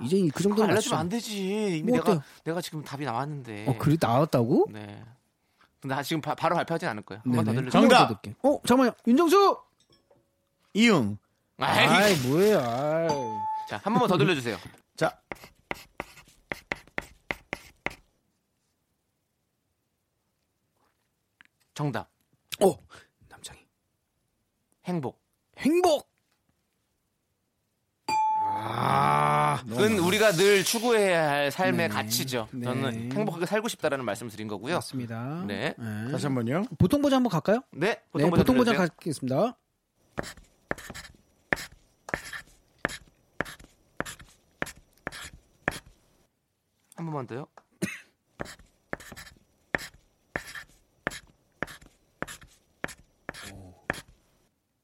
이제 그 정도는 알려주면 안 되지. 이미 내가 지금 답이 나왔는데. 그래 나왔다고? 네. 근데 지금 바로 발표하진 않을 거야. 한 번 더 들려주세요. 정답. 잠깐만요. 윤정수. 이응. 아이 뭐예요. 자, 한 번만 더 들려주세요. 자. 정답. 남창이. 행복. 그건 우리가 늘 추구해야 할 삶의 네. 가치죠. 네. 저는 행복하게 살고 싶다라는 말씀을 드린 거고요. 맞습니다. 네. 네. 다시 한 번요. 보통 버전 한번 갈까요? 네. 보통 버전 가겠습니다. 한 번만 더요.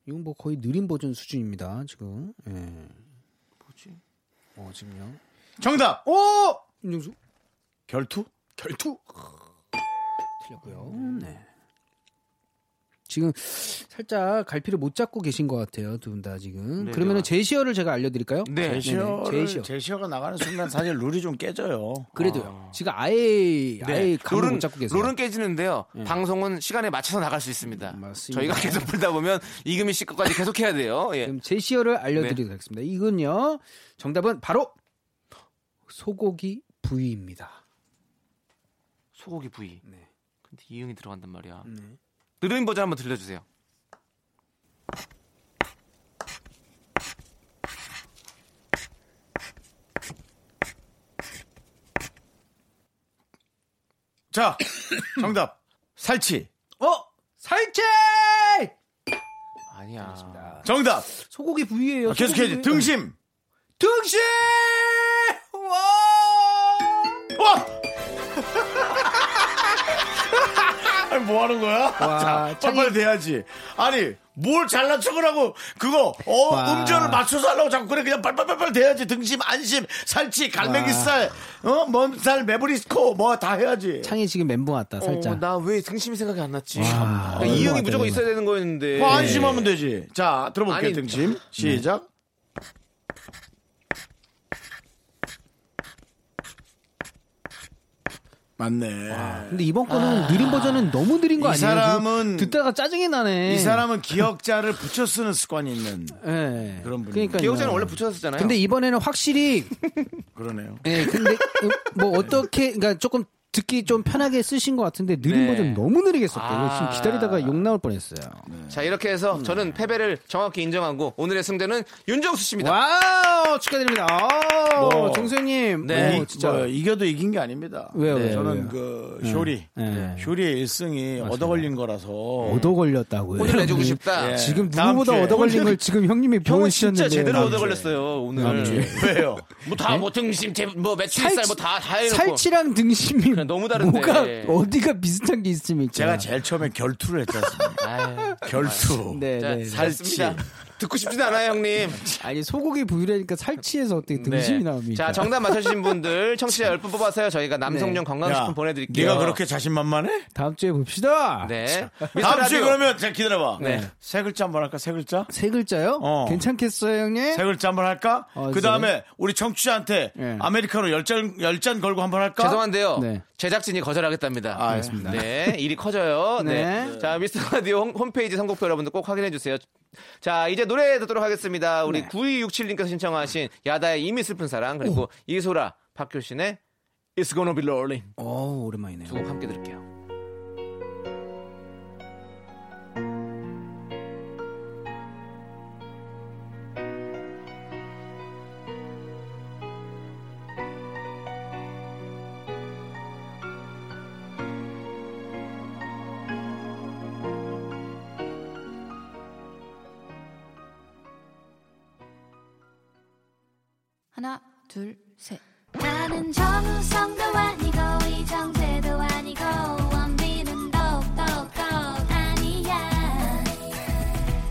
이건 뭐 거의 느린 버전 수준입니다. 지금. 예. 뭐지? 지금요. 정답. 윤종수. 결투. 틀렸고요. 네. 지금 살짝 갈피를 못 잡고 계신 것 같아요. 두 분 다 지금. 네, 그러면은 제시어를 제가 알려드릴까요? 네. 제시어가 나가는 순간 사실 룰이 좀 깨져요. 그래도요. 지금 아예 감을 못 잡고 계세요. 룰은 깨지는데요. 방송은 시간에 맞춰서 나갈 수 있습니다. 맞습니다. 저희가 계속 풀다 보면 이금희 씨 것까지 계속 해야 돼요. 예. 그럼 제시어를 알려드리겠습니다. 네. 이건요. 정답은 바로 소고기 부위입니다. 소고기 부위. 네. 근데 이응이 들어간단 말이야. 네. 느린 버전 한번 들려주세요. 자, 정답. 살치. 살치. 아니야. 알겠습니다. 정답. 소고기 부위예요. 계속해야지. 등심. 아니 뭐 하는 거야? 와, 자, 빨리 돼야지. 아니 뭘 잘난 척을 하고 그거 음절을 맞춰서 하려고 자꾸 그냥 빨빨빨빨 돼야지. 등심, 안심, 살치, 갈매기살, 먼살, 매브리스코 뭐 다 해야지. 창이 지금 멘붕 왔다 살짝. 나 왜 등심이 생각이 안 났지? 그러니까 이응이 무조건 있어야 되는 거였는데. 안심하면 되지. 자 들어볼게요. 아니, 등심 시작. 맞네. 근데 이번 거는 느린 버전은 너무 느린 거 아니에요? 이 사람은 듣다가 짜증이 나네. 이 사람은 기억자를 붙여 쓰는 습관이 있는 그런 분이. 그러니까 기억자는 원래 붙여서 쓰잖아요. 근데 이번에는 확실히 그러네요. 네, 근데 뭐 어떻게 그러니까 조금 듣기 좀 편하게 쓰신 것 같은데 느린 버전 너무 느리게 썼대요. 지금 기다리다가 욕 나올 뻔했어요. 네. 자 이렇게 해서 저는 패배를 정확히 인정하고 오늘의 승자는 윤정수 씨입니다. 와우 축하드립니다. 정수님, 네 진짜 이겨도 이긴 게 아닙니다. 왜요? 저는 그 쇼리, 쇼리의 1승이 얻어 걸린 거라서 얻어 걸렸다고요. 혼을 내주고 싶다. 예. 지금 누구보다 얻어 걸린 걸 지금 형님이 보여주셨는데 진짜 제대로 얻어 걸렸어요 오늘. 왜요? 뭐 등심, 뭐 메추리살, 뭐 다 해놓고 살치랑 등심이 너무 다른데 뭐가 어디가 비슷한 게 있습니까? 제가 제일 처음에 결투를 했지 않습니까? 결투. 네, 자, 살치. 듣고 싶지도 않아요, 형님. 아니, 소고기 부위라니까 살치해서 어떻게 등심이 나옵니까? 자, 정답 맞춰주신 분들, 청취자 10분 뽑아서요. 저희가 남성용 건강식품 보내드릴게요. 네가 그렇게 자신만만해? 다음 주에 봅시다. 네. 다음 주에 그러면, 자, 기다려봐. 네. 세 글자 한번 할까, 세 글자? 세 글자요? 어. 괜찮겠어요, 형님? 세 글자 한번 할까? 그 다음에, 우리 청취자한테 아메리카노 10잔 걸고 한번 할까? 죄송한데요. 네. 제작진이 거절하겠답니다. 아, 알겠습니다. 네. 일이 커져요. 네. 네. 자, 미스터 라디오 홈페이지 선곡표 여러분들 꼭 확인해주세요. 자, 이제 노래 듣도록 하겠습니다. 우리 9267님께서 신청하신 야다의 이미 슬픈 사랑, 그리고 이소라, 박효신의 It's Gonna Be Lonely. 오, 오랜만이네요. 두 곡 함께 들을게요. 하나, 둘, 셋. 나는 정우성도 아니고 이정재도 아니고 원빈은 더욱더 아니야.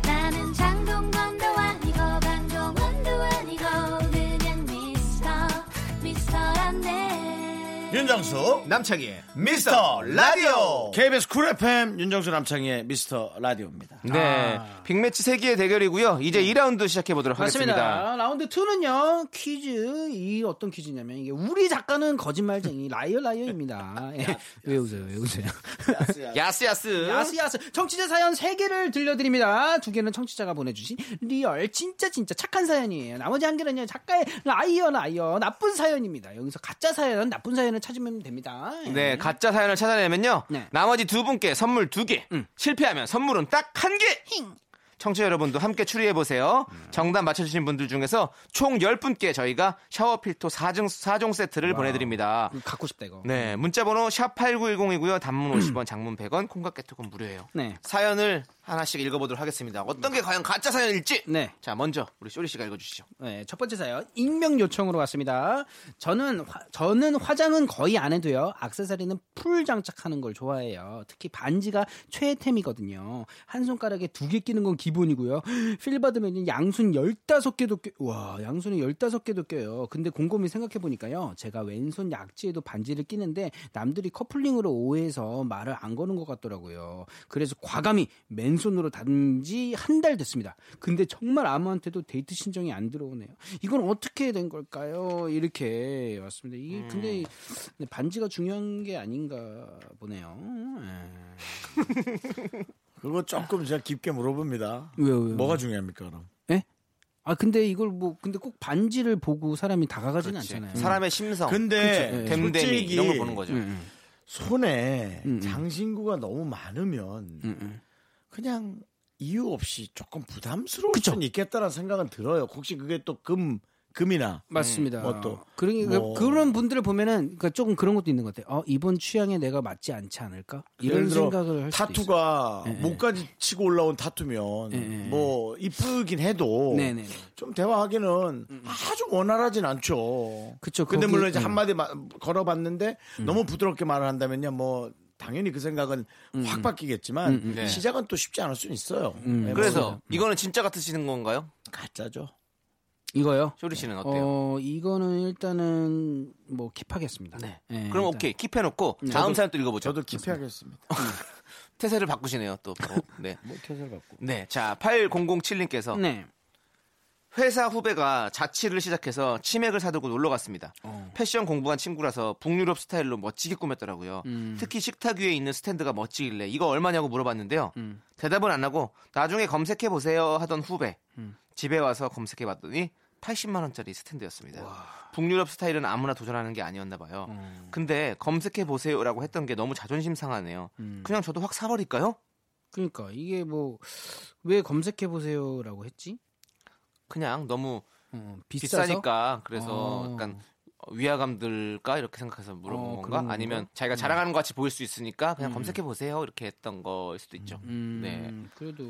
나는 장동건도 아니고 강동원도 아니고 그냥 미스터란데. 윤정수 남창희의 미스터 라디오. KBS 쿨 FM 윤정수 남창희의 미스터 라디오입니다. 네, 아. 빅매치 3개의 대결이고요. 이제 2라운드 시작해보도록 맞습니다. 하겠습니다. 라운드 2는요. 퀴즈. 이 어떤 퀴즈냐면 이게 우리 작가는 거짓말쟁이 라이어입니다. 왜 웃어요? 왜 웃어요? 야스야스. 청취자 사연 3개를 들려드립니다. 2개는 청취자가 보내주신 리얼 진짜 착한 사연이에요. 나머지 1개는요. 작가의 라이어 나쁜 사연입니다. 여기서 가짜 사연, 나쁜 사연을 찾으면 됩니다. 네. 가짜 사연을 찾아내면요. 네. 나머지 2분께 선물 2개. 실패하면 선물은 딱 1개. 힝. 청취자 여러분도 함께 추리해보세요. 정답 맞춰주신 분들 중에서 총 10분께 저희가 샤워필터 4종 세트를 보내드립니다. 갖고 싶다 이거. 네, 문자번호 샵8910이고요. 단문 50원, 장문 100원, 콩깍개톡은 무료예요. 네. 사연을 하나씩 읽어보도록 하겠습니다. 어떤 게 과연 가짜 사연일지. 네. 자, 먼저 우리 쇼리 씨가 읽어주시죠. 네, 첫 번째 사연 익명 요청으로 왔습니다. 저는 화장은 거의 안 해도요. 액세서리는 풀 장착하는 걸 좋아해요. 특히 반지가 최애템이거든요. 한 손가락에 2개 끼는 건 기본이고요. 필 받으면 양손 15개도 양손이 15개도 껴요. 근데 곰곰이 생각해보니까요. 제가 왼손 약지에도 반지를 끼는데 남들이 커플링으로 오해해서 말을 안 거는 것 같더라고요. 그래서 과감히 맨손으로 단지 한 달 됐습니다. 근데 정말 아무한테도 데이트 신청이 안 들어오네요. 이건 어떻게 된 걸까요? 이렇게 왔습니다. 이게 근데 반지가 중요한 게 아닌가 보네요. 그거 조금 제가 깊게 물어봅니다. 왜요? 뭐가 중요합니까, 그럼? 예? 아, 근데 이걸 근데 꼭 반지를 보고 사람이 다가가지는 않잖아요. 사람의 심성. 근데, 댐댐이 이런 걸 보는 거죠. 손에 장신구가 너무 많으면 그냥 이유 없이 조금 부담스러울 수는 있겠다라는 생각은 들어요. 혹시 그게 또 금이나. 맞습니다. 뭐 또. 그러니까 그런 분들을 보면은 그러니까 조금 그런 것도 있는 것 같아요. 이번 취향에 내가 맞지 않지 않을까? 이런 생각을 할 수 있어요. 타투가 목까지 치고 올라온 타투면 뭐 이쁘긴 해도 좀 대화하기는 아주 원활하진 않죠. 그쵸. 근데 물론 이제 한마디 걸어봤는데 너무 부드럽게 말을 한다면요. 뭐 당연히 그 생각은 확 바뀌겠지만 시작은 또 쉽지 않을 수는 있어요. 그래서 이거는 진짜 같으시는 건가요? 가짜죠. 이거요? 쇼리 씨는 어때요? 이거는 일단은 뭐 킵하겠습니다. 네. 네, 그럼 일단. 오케이 킵해놓고 다음 사연 또 읽어보죠. 저도 킵해야겠습니다. 태세를 바꾸시네요 또. 네. 뭐 태세를 바꾸. 네, 자 8007님께서 네. 회사 후배가 자취를 시작해서 치맥을 사들고 놀러갔습니다. 패션 공부한 친구라서 북유럽 스타일로 멋지게 꾸몄더라고요. 특히 식탁 위에 있는 스탠드가 멋지길래 이거 얼마냐고 물어봤는데요. 대답은 안 하고 나중에 검색해보세요 하던 후배. 집에 와서 검색해봤더니 80만 원짜리 스탠드였습니다. 와. 북유럽 스타일은 아무나 도전하는 게 아니었나 봐요. 근데 검색해보세요라고 했던 게 너무 자존심 상하네요. 그냥 저도 확 사버릴까요? 그러니까 이게 뭐 왜 검색해보세요라고 했지? 그냥 너무 비싸니까 그래서 약간 위화감 들까 이렇게 생각해서 물어본 건가? 아니면 자기가 자랑하는 것 같이 보일 수 있으니까 그냥 검색해보세요 이렇게 했던 거일 수도 있죠. 네. 그래도...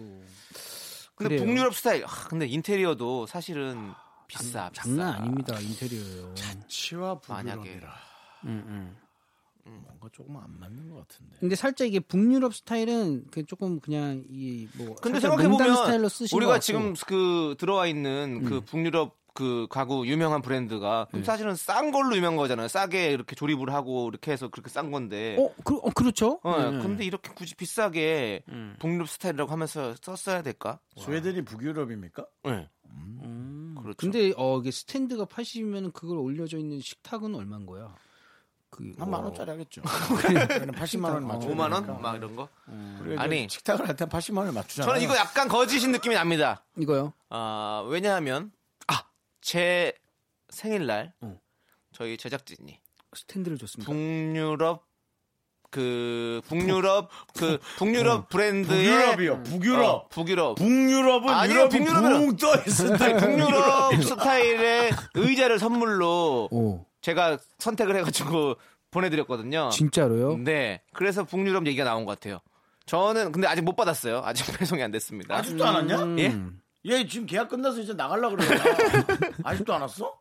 근데 그래요. 북유럽 스타일. 근데 인테리어도 사실은 비싸. 장난 아닙니다. 인테리어요. 자취와 북유럽이라. 뭔가 조금 안 맞는 것 같은데. 근데 살짝 이게 북유럽 스타일은 그 조금 그냥 이 뭐. 근데 생각해 보면 우리가 지금 그 들어와 있는 그 북유럽 그 가구 유명한 브랜드가 그럼 사실은 싼 걸로 유명한 거잖아요. 싸게 이렇게 조립을 하고 이렇게 해서 그렇게 싼 건데. 그렇죠. 근데 이렇게 굳이 비싸게 북유럽 스타일이라고 하면서 썼어야 될까? 스웨덴이 북유럽입니까? 네. 그렇죠. 근데 이게 스탠드가 80이면 그걸 올려져 있는 식탁은 얼마인 거야? 한 10,000원짜리 하겠죠. 80만 원 맞죠. 5만 원 막 이런 거. 아니 식탁을 할 때 80만 원을 맞추잖아요. 저는 이거 약간 거짓인 느낌이 납니다. 이거요? 아 왜냐하면 제 생일날 저희 제작진이 스탠드를 줬습니다. 북유럽 브랜드의 북유럽이요. 북유럽. 북유럽은 유럽이 붕 떠 있을 때 북유럽 스타일의 의자를 선물로 제가 선택을 해가지고 보내드렸거든요. 진짜로요? 네. 그래서 북유럽 얘기가 나온 것 같아요. 저는 근데 아직 못 받았어요. 아직 배송이 안 됐습니다. 아직도 안 왔냐? 예, 지금 계약 끝나서 이제 나가려고 그래요. 아직도 안 왔어?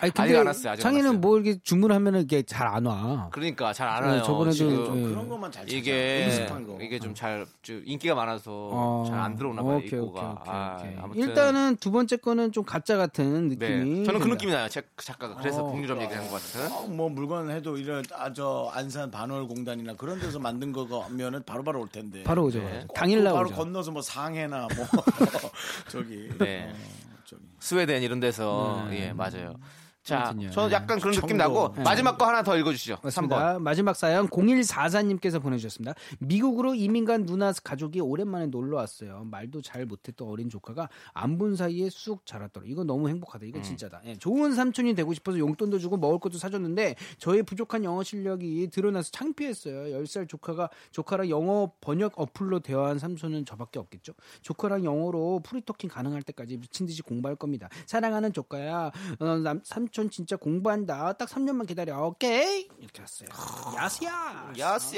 아니, 근데 아직 안 왔어요. 창희는 뭐 이렇게 주문하면은 이게 잘 안 와. 그러니까 잘 안 와요. 저번에도 좀 그런 것만 잘 찾아요. 이게 좀 잘 인기가 많아서 잘 안 들어오나 봐요. 오케이. 일단은 두 번째 거는 좀 가짜 같은 느낌이. 네. 저는 그 느낌이 나요. 제 작가가 그래서 북유럽 얘기한 것 같은. 뭐 물건 해도 이런 저 안산 반월공단이나 그런 데서 만든 거면은 바로바로 올 텐데. 바로 오죠. 네. 당일 날 바로 오죠. 건너서 뭐 상해나 뭐 저기. 네. 스웨덴 이런 데서 예 맞아요. 자, 저는 약간 그런 느낌 나고 마지막 거 하나 더 읽어주시죠. 3번 마지막 사연 0144님께서 보내주셨습니다. 미국으로 이민 간 누나 가족이 오랜만에 놀러 왔어요. 말도 잘 못했던 어린 조카가 안 본 사이에 쑥 자랐더라. 이거 너무 행복하다. 이거 진짜다. 예, 좋은 삼촌이 되고 싶어서 용돈도 주고 먹을 것도 사줬는데 저의 부족한 영어 실력이 드러나서 창피했어요. 10살 조카랑 영어 번역 어플로 대화한 삼촌은 저밖에 없겠죠. 조카랑 영어로 프리토킹 가능할 때까지 미친 듯이 공부할 겁니다. 사랑하는 조카야. 삼촌 전 진짜 공부한다. 딱 3년만 기다려. 오케이. 이렇게 왔어요. 야스.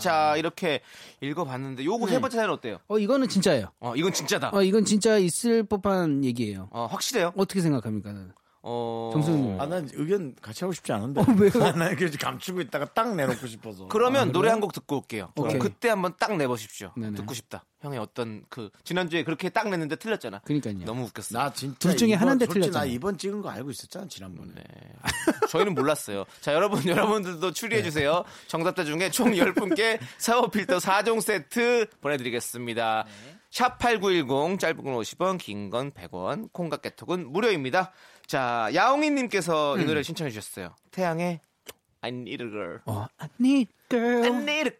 자, 이렇게 읽어봤는데 요거 세 번째 사연 어때요? 이거는 진짜예요. 이건 진짜다. 이건 진짜 있을 법한 얘기예요. 확실해요? 어떻게 생각합니까? 정수님. 난 의견 같이 하고 싶지 않은데. 왜요? 난 이렇게 감추고 있다가 딱 내놓고 싶어서. 그러면 노래 한 곡 듣고 올게요. 그때 한번 딱 내보십시오. 네네. 듣고 싶다. 형의 어떤 지난주에 그렇게 딱 냈는데 틀렸잖아. 그러니까요. 너무 웃겼어. 나 진짜 둘 중에 하나인데 틀렸잖아. 나 2번 찍은 거 알고 있었잖아 지난번에. 네. 저희는 몰랐어요. 자 여러분들도 추리해주세요. 네. 정답자 중에 총 10분께 샤워필터 4종 세트 보내드리겠습니다. 네. 샵8910 짧은 건 50원 긴 건 100원 콩과 깨톡은 무료입니다. 자 야옹이님께서 이 노래를 신청해 주셨어요. 태양의 I need a girl. I need a girl.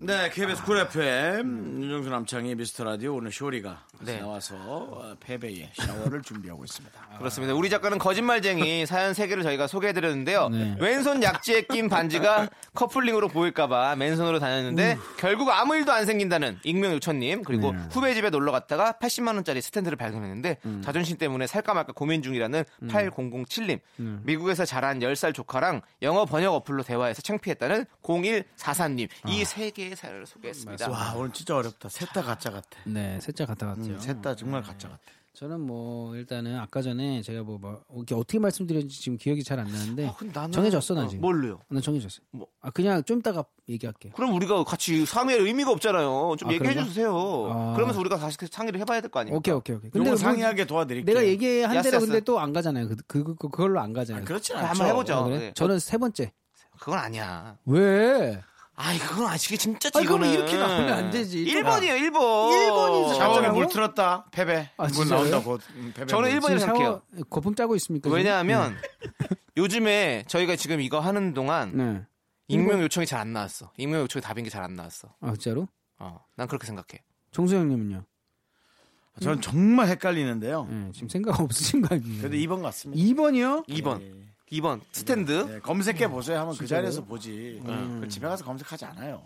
네, KBS 쿨 FM 윤종수 남창희 미스터 라디오 오늘 쇼리가 나와서 패배의 샤워를 준비하고 있습니다. 그렇습니다. 우리 작가는 거짓말쟁이 사연 3개를 저희가 소개해드렸는데요. 네. 왼손 약지에 낀 반지가 커플링으로 보일까봐 맨손으로 다녔는데 결국 아무 일도 안 생긴다는 익명 요천님 그리고 후배 집에 놀러 갔다가 80만 원짜리 스탠드를 발견했는데 자존심 때문에 살까 말까 고민 중이라는 8007님 미국에서 자란 10살 조카랑 영어 번역 어플로 대화해서 창피했다는 0144님 이 3개의 사연을 소개했습니다. 와 오늘 진짜 어렵다. 셋 다 가짜 같아. 네, 셋 다 가짜 같아요. 셋 다 정말 가짜 같아. 저는 뭐 일단은 아까 전에 제가 뭐 어떻게 말씀드렸는지 지금 기억이 잘 안 나는데 정해졌어 나 지금. 뭘로요? 난 정해졌어. 뭐. 그냥 좀 이따가 얘기할게요. 그럼 우리가 같이 상의할 의미가 없잖아요. 좀 얘기해 주세요. 그러면서 우리가 다시 상의를 해봐야 될 거 아니에요? 오케이. 근데 뭐, 상의하게 도와드릴게요. 내가 얘기한 대로 근데 또 안 가잖아요. 그걸로 안 가잖아요. 그렇지 않죠. 한번 해보죠. 그래? 네. 저는 세 번째. 그건 아니야. 왜? 아이 그건 아시게 진짜 이거는 이렇게 나오면 안 되지. 1번이에요 1번이죠. 샤워에 물 틀었다 패배. 물 나온다 곧. 저는 1번을 할게요. 거품 짜고 있습니까? 왜냐하면 요즘에 저희가 지금 이거 하는 동안 익명 요청이 잘 안 나왔어. 익명 요청이 답인 게 잘 안 나왔어. 아 진짜로? 난 그렇게 생각해. 정수 형님은요? 저는 정말 헷갈리는데요. 지금 생각 없으신 거 아니에요? 그래도 2번 같습니다. 2번이요? 2번. 예. 2번 스탠드 네, 검색해 보세요 하면 그 자리에서 보지 집에 가서 검색하지 않아요.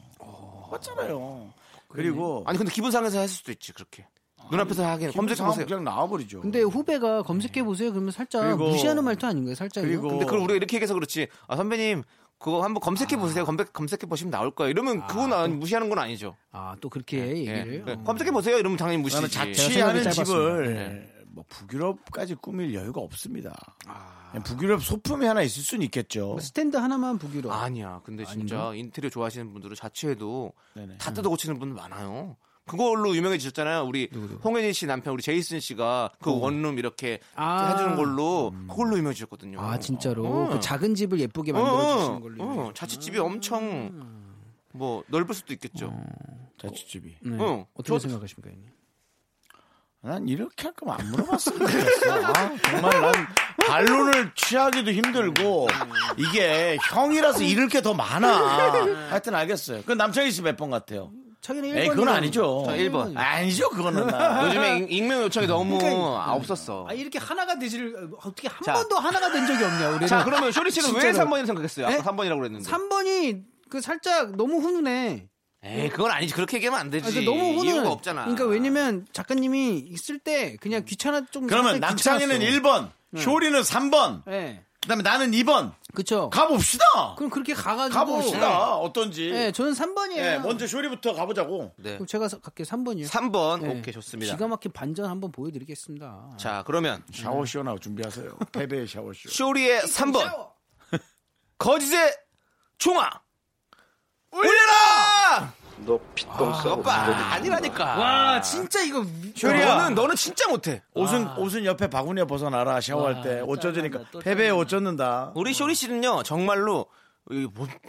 맞잖아요. 그리고 아니 근데 기분 상해서 했을 수도 있지 그렇게 눈앞에서 하긴 검색 보세요. 그냥 나와버리죠. 근데 후배가 검색해 보세요 그러면 살짝 그리고, 무시하는 말투 아닌가요? 살짝 그리고 근데 그걸 우리가 이렇게 얘기해서 그렇지. 아 선배님 그거 한번 검색해 보세요. 검색해 보시면 나올 거예요. 이러면 그건 무시하는 건 아니죠. 또 그렇게 얘기를 검색해 보세요. 이러면 당연히 무시지. 자취하는 집을 뭐 북유럽까지 꾸밀 여유가 없습니다. 아... 북유럽 소품이 하나 있을 수는 있겠죠. 뭐 스탠드 하나만 북유럽. 아니야. 근데 진짜 아니면? 인테리어 좋아하시는 분들은 자취해도 네네. 다 뜯어 고치는 분들 많아요. 그걸로 유명해지셨잖아요. 우리 홍혜진 씨 남편 우리 제이슨 씨가 그 원룸 이렇게 해주는 걸로 그걸로 유명해지셨거든요. 아 진짜로 그 작은 집을 예쁘게 만들어주시는 걸로 유명해지셨구나. 자취집이 엄청 뭐 넓을 수도 있겠죠. 자취집이. 네. 어떻게 생각하십니까? 난 이렇게 할 거면 안 물어봤으면 좋겠어. 아, 정말 난 반론을 취하기도 힘들고 이게 형이라서 잃을 게 더 많아. 하여튼 알겠어요. 그럼 남창희 씨 몇 번 같아요? 자기는 1번. 에이, 그건 아니죠. 1번. 아니죠, 그거는. 요즘에 익명 요청이 너무 그러니까, 없었어. 아, 이렇게 하나가 되지를, 어떻게 한 번도 하나가 된 적이 없냐, 우리는. 자, 그러면 쇼리 씨는 왜 3번이라고 생각했어요? 아까 3번이라고 그랬는데. 3번이 그 살짝 너무 훈훈해. 에이, 그건 아니지. 그렇게 얘기하면 안 되지. 아니, 그러니까 너무 훈훈해. 이유가 없잖아. 그러니까 왜냐면 작가님이 있을 때 그냥 귀찮아 좀. 그러면 남창이는 1번, 쇼리는 3번. 네. 그다음에 나는 2번. 그렇죠. 가봅시다. 그럼 그렇게 가가지고 가봅시다. 네. 어떤지. 네, 저는 3번이에요. 네, 먼저 쇼리부터 가보자고. 네. 그럼 제가 갈게요. 3번이요. 3번. 네. 오케이, 좋습니다. 기가 막힌 반전 한번 보여드리겠습니다. 자, 그러면 샤워쇼 나와 준비하세요. 패배의 샤워쇼. 쇼리의 3번. 거짓의 총아. 울려라! 너 핏똥 싸고 아니라니까. 와 진짜 이거 쇼리야 너는 진짜 못해. 옷은 옆에 바구니에 벗어나라. 샤워할 때 옷 젖으니까 패배에 옷 젖는다. 우리 쇼리 씨는요 정말로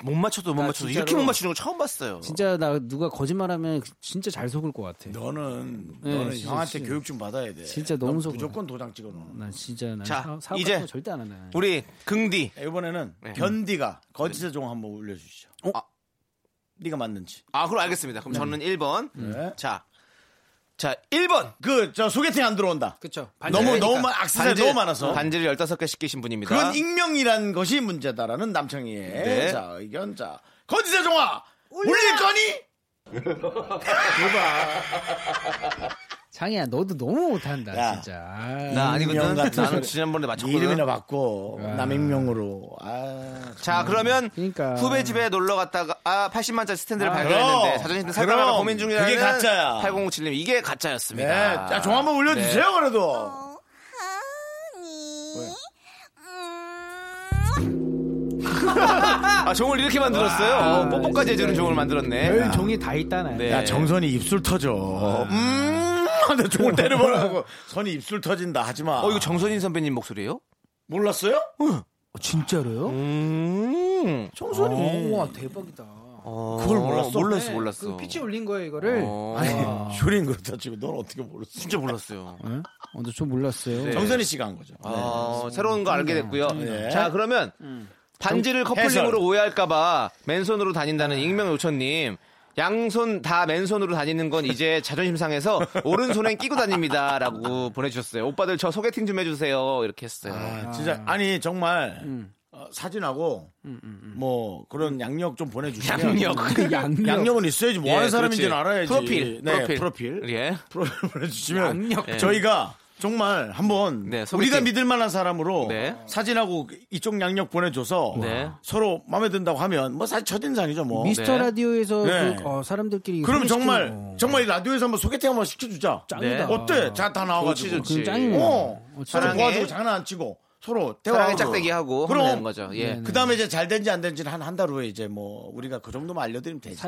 못 맞춰도 못 맞춰도 이렇게 못 맞추는 거 처음 봤어요. 진짜 나 누가 거짓말하면 진짜 잘 속을 것 같아. 너는 진짜, 형한테 진짜. 교육 좀 받아야 돼. 진짜 너무 속을. 무조건 도장 찍어놓는. 나 진짜 자 이제 절대 안 하네. 우리 긍디 이번에는 견디가 거짓의 종 한번 올려주시죠. 어? 아. 네가 맞는지. 아, 그럼 알겠습니다. 그럼 저는 1번. 네. 자, 1번. 소개팅 안 들어온다. 그렇죠. 너무 악세사리 너무 많아서. 반지를 15개 시키신 분입니다. 그건 익명이란 것이 문제다라는 남창희의 네. 자, 의견. 자, 거짓의 종아. 울릴 거니? 누가? 장이야, 너도 너무 못한다, 야, 진짜. 나 아니거든. 나는 지난번에 맞췄거든. 이름이나 바꿔. 남 익명으로. 아, 자, 그러면 후배 집에 놀러 갔다가 80만짜리 스탠드를 발견했는데 자존심 살펴보다가 고민 중이라는 그게 가짜야. 8057님 이게 가짜였습니다. 네. 자, 종 한번 올려주세요, 네. 그래도. 아, 종을 이렇게 만들었어요. 뽀뽀까지 해주는 종을 만들었네. 별 종이 다 있다네. 네. 야, 정선이 입술 터져. 근데 종을 때려보라고. 선이 입술 터진다 하지마. 이거 정선인 선배님 목소리예요? 몰랐어요? 진짜로요? 정선이. 와 대박이다. 그걸 몰랐어? 몰랐어. 그 피치 올린 거예요 이거를. 아니 쇼린 그렇다 치고 넌 어떻게 몰랐어? 진짜 몰랐어요. 네? 근데 좀 몰랐어요. 네. 정선이 씨가 한 거죠. 네. 새로운 거 알게 됐고요. 네. 자 그러면 반지를 커플링으로 오해할까봐 맨손으로 다닌다는 익명 요천님. 양손 다 맨손으로 다니는 건 이제 자존심 상해서 오른손엔 끼고 다닙니다라고 보내주셨어요. 오빠들 저 소개팅 좀 해주세요 이렇게 했어요. 아, 진짜 아니 정말 사진하고 뭐 그런 양력 좀 보내주시면 양력은 있어야지 뭐 하는 예, 사람인지는 알아야지. 프로필 예 프로필 보내주시면 양력. 저희가 정말 한번 우리가 믿을 만한 사람으로 사진하고 이쪽 양력 보내줘서 서로 마음에 든다고 하면 뭐 사실 첫인상이죠 뭐. 미스터 라디오에서 사람들끼리 그럼 정말 이 라디오에서 한번 소개팅 한번 시켜주자. 짱이다. 어때? 자, 다 나와가지고. 짱이네. 서로 도와주고 장난 안 치고 서로 대화하고. 사랑의 짝대기하고 그럼 하면 되는 거죠. 예. 그 다음에 이제 잘 된지 안 된지는 한 달 후에 이제 뭐 우리가 그 정도만 알려드리면 되지.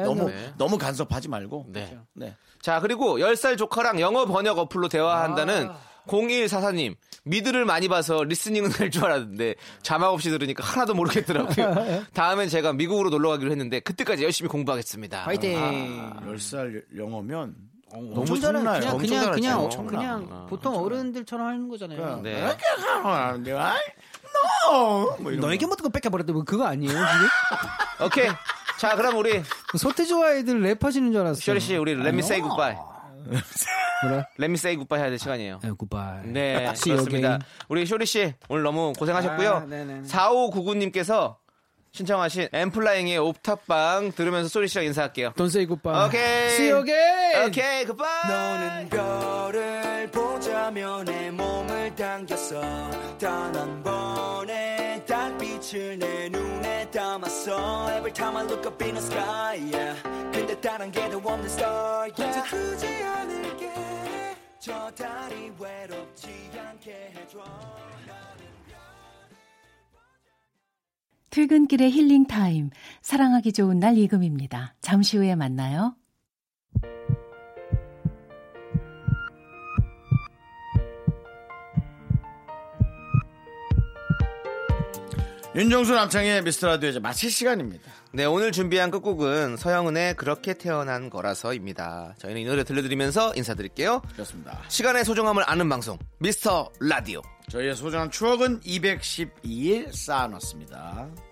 너무 간섭하지 말고. 네. 자 그리고 10살 조카랑 영어 번역 어플로 대화한다는. 0144님 미드를 많이 봐서 리스닝은 할 줄 알았는데 자막 없이 들으니까 하나도 모르겠더라고요. 다음엔 제가 미국으로 놀러 가기로 했는데 그때까지 열심히 공부하겠습니다. 파이팅. 10살 영어면 너무 잘하나요? 그냥 보통 어른들처럼 하는 거잖아요. 네. No. 너에게 못 듣고 뺏겨버렸다 뭐 그거 아니에요? 오케이. 자 그럼 우리 소태지와 애들 랩하시는 줄 알았어요. 쇼리씨 우리 Let me say goodbye. 그래? Let me say goodbye 해야 될 시간이에요. goodbye. 네, 그렇습니다. 우리 쇼리 씨 오늘 너무 고생하셨고요. 4599님께서 신청하신 엠플라잉의 옵탑방 들으면서 쇼리 씨랑 인사할게요. Don't say goodbye. Okay. See you again. Okay, goodbye. 너는 별을 보자면 내 몸을 당겼어. 단 한 번의 달빛을 내 눈에 담았어. Every time I look up in the sky, yeah. 근데 다른 게 더 없는 star, yeah. 굳이 않을게. 저 달이 외롭지 않게 해줘. 퇴근길의 힐링타임, 사랑하기 좋은 날 이금입니다. 잠시 후에 만나요. 윤종수 남창의 미스터라디오 이제 마칠 시간입니다. 네, 오늘 준비한 끝곡은 서영은의 그렇게 태어난 거라서입니다. 저희는 이 노래 들려드리면서 인사드릴게요. 그렇습니다. 시간의 소중함을 아는 방송 미스터라디오. 저희의 소중한 추억은 212일 쌓아놨습니다.